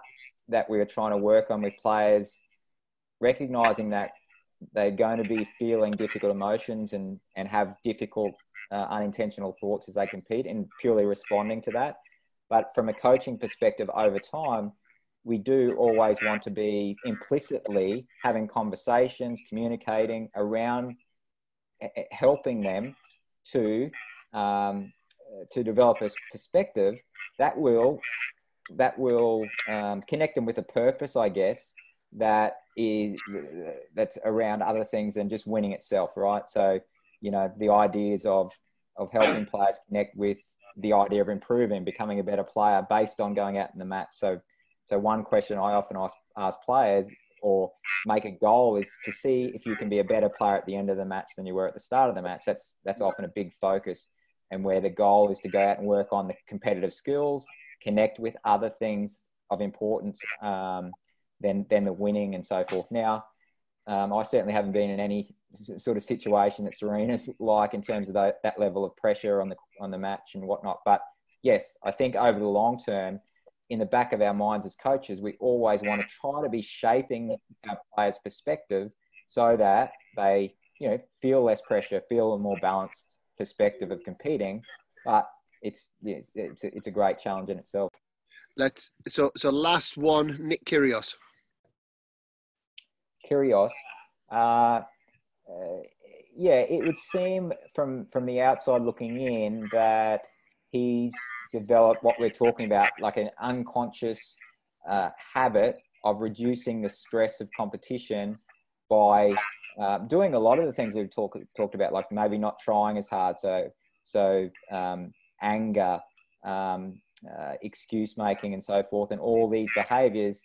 that we are trying to work on with players, recognising that they're going to be feeling difficult emotions and have difficult unintentional thoughts as they compete, and purely responding to that. But from a coaching perspective over time, we do always want to be implicitly having conversations, communicating around helping them to develop a perspective that will connect them with a purpose, I guess, that's around other things than just winning itself, right? So, you know, the ideas of helping players connect with the idea of improving, becoming a better player based on going out in the match. So one question I often ask players, or make a goal, is to see if you can be a better player at the end of the match than you were at the start of the match. That's often a big focus, and where the goal is to go out and work on the competitive skills, connect with other things of importance than the winning and so forth. Now, I certainly haven't been in any sort of situation that Serena's like in terms of that level of pressure on the match and whatnot. But yes, I think over the long term, in the back of our minds as coaches, we always want to try to be shaping our players' perspective so that they, you know, feel less pressure, feel a more balanced perspective of competing. But it's a great challenge in itself. So last one, Nick Kyrgios. Kyrgios, yeah, it would seem from the outside looking in that he's developed what we're talking about, like an unconscious habit of reducing the stress of competition by doing a lot of the things we've talked about, like maybe not trying as hard. So anger, excuse making, and so forth, and all these behaviours,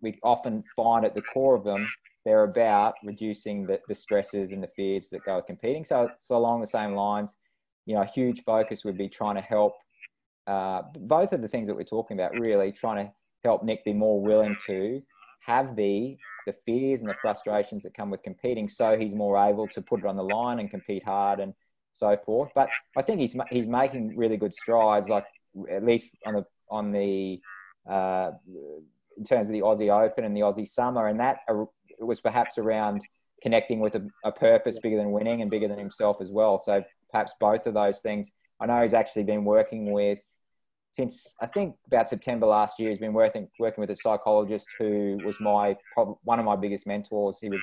we often find at the core of them, they're about reducing the stresses and the fears that go with competing. So along the same lines, you know, a huge focus would be trying to help both of the things that we're talking about, really trying to help Nick be more willing to have the fears and the frustrations that come with competing, so he's more able to put it on the line and compete hard and so forth. But I think he's making really good strides, like at least on the in terms of the Aussie Open and the Aussie Summer, and that it was perhaps around connecting with a purpose bigger than winning and bigger than himself as well. So perhaps both of those things. I know he's actually been working with, since I think about September last year, he's been working with a psychologist who was one of my biggest mentors. He was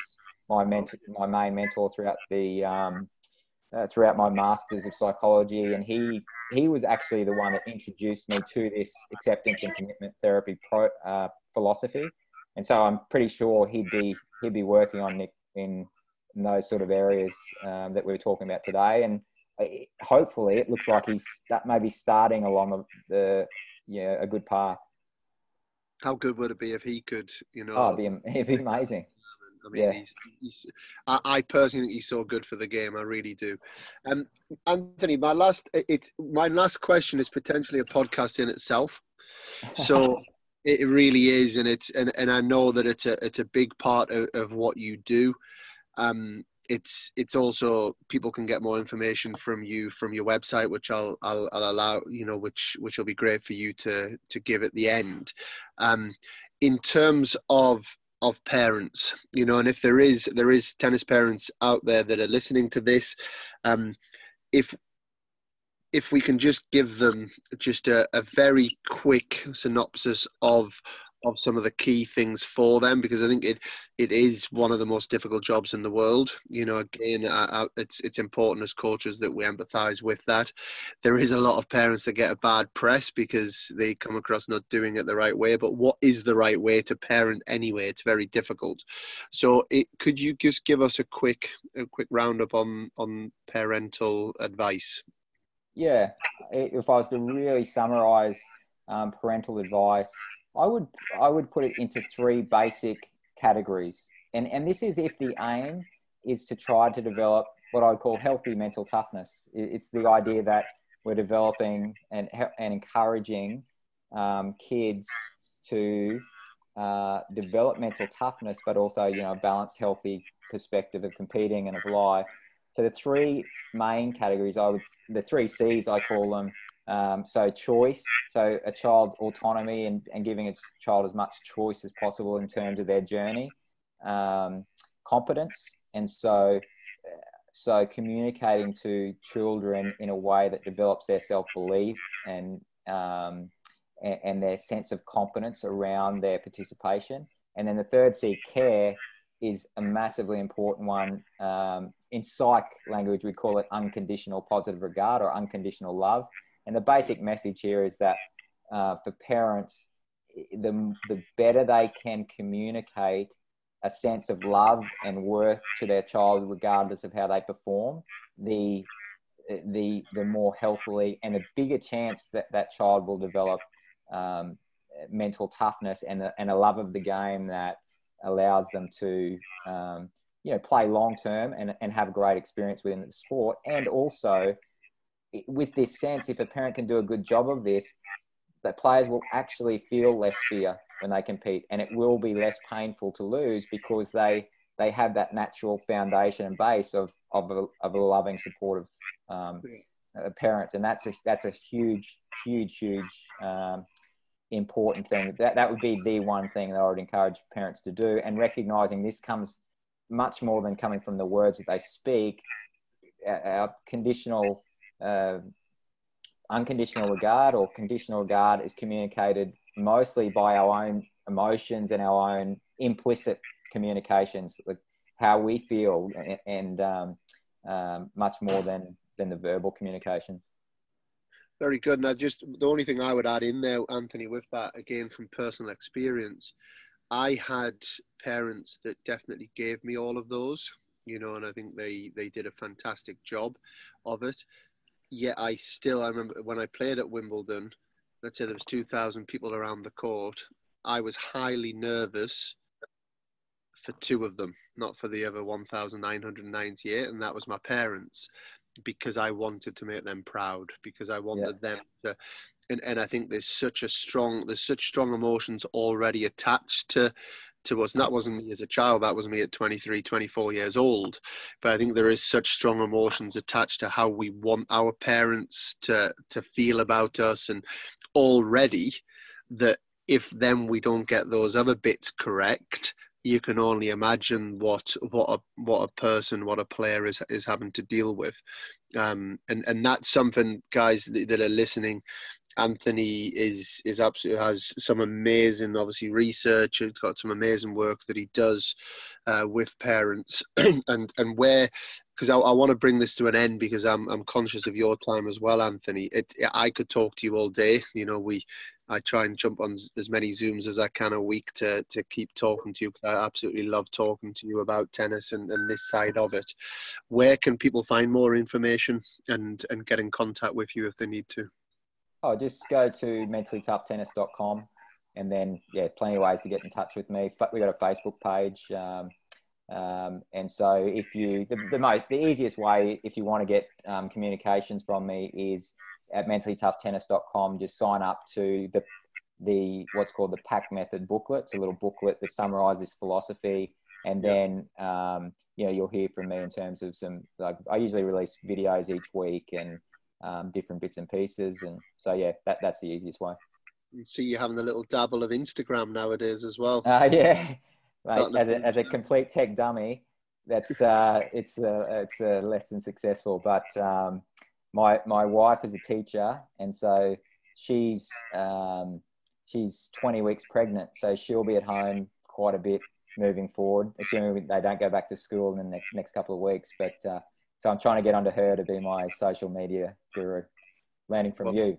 my main mentor throughout throughout my Masters of Psychology. And he was actually the one that introduced me to this acceptance and commitment therapy philosophy. And so I'm pretty sure he'd be working on Nick in those sort of areas that we were talking about today. And hopefully it looks like he's maybe starting along a good path. How good would it be if he could, you know? Oh, it'd be amazing. I mean, yeah. I personally think he's so good for the game. I really do. Anthony, my last question is potentially a podcast in itself. So it really is. And and I know that it's a big part of what you do. It's also, people can get more information from you, from your website, which I'll allow, you know, which will be great for you to give at the end. In terms of parents, you know, and if there is tennis parents out there that are listening to this, if we can just give them just a very quick synopsis of some of the key things for them, because I think it is one of the most difficult jobs in the world. You know, again, it's important as coaches that we empathize with that. There is a lot of parents that get a bad press because they come across not doing it the right way, but what is the right way to parent anyway? It's very difficult. So could you just give us a quick roundup on parental advice? Yeah, if I was to really summarize parental advice, I would put it into three basic categories. And this is if the aim is to try to develop what I would call healthy mental toughness. It's the idea that we're developing and encouraging kids to developmental toughness, but also, you know, a balanced, healthy perspective of competing and of life. So the three main categories, the three C's I call them. So choice, so a child's autonomy and giving a child as much choice as possible in terms of their journey. Competence, and so communicating to children in a way that develops their self-belief and their sense of competence around their participation. And then the third C, care, is a massively important one. In psych language, we call it unconditional positive regard or unconditional love. And the basic message here is that for parents, the better they can communicate a sense of love and worth to their child, regardless of how they perform, the more healthily and the bigger chance that that child will develop mental toughness and a love of the game that allows them to play long term and have a great experience within the sport. And also, with this sense, if a parent can do a good job of this, that players will actually feel less fear when they compete, and it will be less painful to lose because they have that natural foundation and base of a loving, supportive parents, and that's a huge important thing. That would be the one thing that I would encourage parents to do. And recognizing this comes much more than coming from the words that they speak. Our unconditional regard or conditional regard is communicated mostly by our own emotions and our own implicit communications, like how we feel, and much more than the verbal communication. Very good. And the only thing I would add in there, Anthony, with that, again, from personal experience, I had parents that definitely gave me all of those, and I think they did a fantastic job of it. Yet I remember when I played at Wimbledon, let's say there was 2,000 people around the court. I was highly nervous for two of them, not for the other 1,998, and that was my parents, because I wanted to make them proud, because I wanted them to. And I think there's such strong emotions already attached to us. And that wasn't me as a child. That was me at 23, 24 years old. But I think there is such strong emotions attached to how we want our parents to feel about us. And already that if then we don't get those other bits correct, you can only imagine what a person, what a player is having to deal with. And that's something, guys, that are listening. Anthony is absolutely has some amazing, obviously, research. He's got some amazing work that he does with parents, and where, because I want to bring this to an end because I'm conscious of your time as well, Anthony. I could talk to you all day. I try and jump on as many Zooms as I can a week to keep talking to you, because I absolutely love talking to you about tennis and this side of it. Where can people find more information and get in contact with you if they need to? Oh, just go to mentallytoughtennis.com, and then, plenty of ways to get in touch with me. We've got a Facebook page. And so the easiest way, if you want to get communications from me, is at mentallytoughennis.com. Just sign up to the what's called the Pack Method booklet. It's a little booklet that summarizes philosophy. And then, you'll hear from me in terms of I usually release videos each week and different bits and pieces, and so that's the easiest way. So you're having a little dabble of Instagram nowadays as well. Mate, as a complete tech dummy, that's it's less than successful. But my wife is a teacher, and so she's 20 weeks pregnant, so she'll be at home quite a bit moving forward, assuming they don't go back to school in the next couple of weeks. But so I'm trying to get onto her to be my social media guru, learning from you.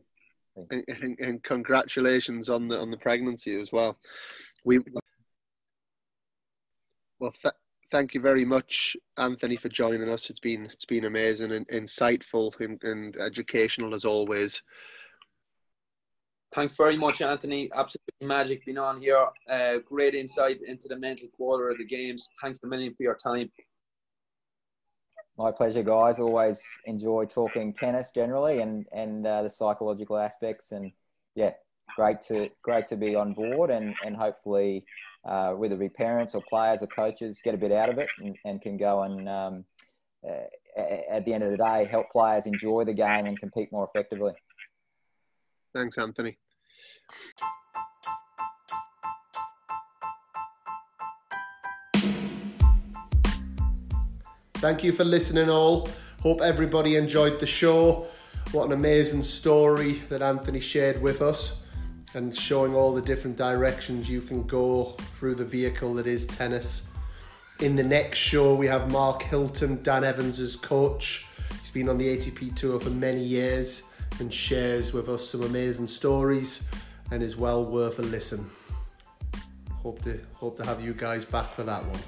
And congratulations on the pregnancy as well. Thank you very much, Anthony, for joining us. It's been amazing and insightful and educational as always. Thanks very much, Anthony. Absolutely magic being on here. Great insight into the mental quarter of the games. Thanks a million for your time. My pleasure, guys. Always enjoy talking tennis generally and the psychological aspects. And great to be on board, and hopefully whether it be parents or players or coaches get a bit out of it, and can go and at the end of the day help players enjoy the game and compete more effectively. Thanks, Anthony. Thank you for listening all. Hope everybody enjoyed the show. What an amazing story that Anthony shared with us, and showing all the different directions you can go through the vehicle that is tennis. In the next show, we have Mark Hilton, Dan Evans' coach. He's been on the ATP tour for many years and shares with us some amazing stories, and is well worth a listen. Hope to have you guys back for that one.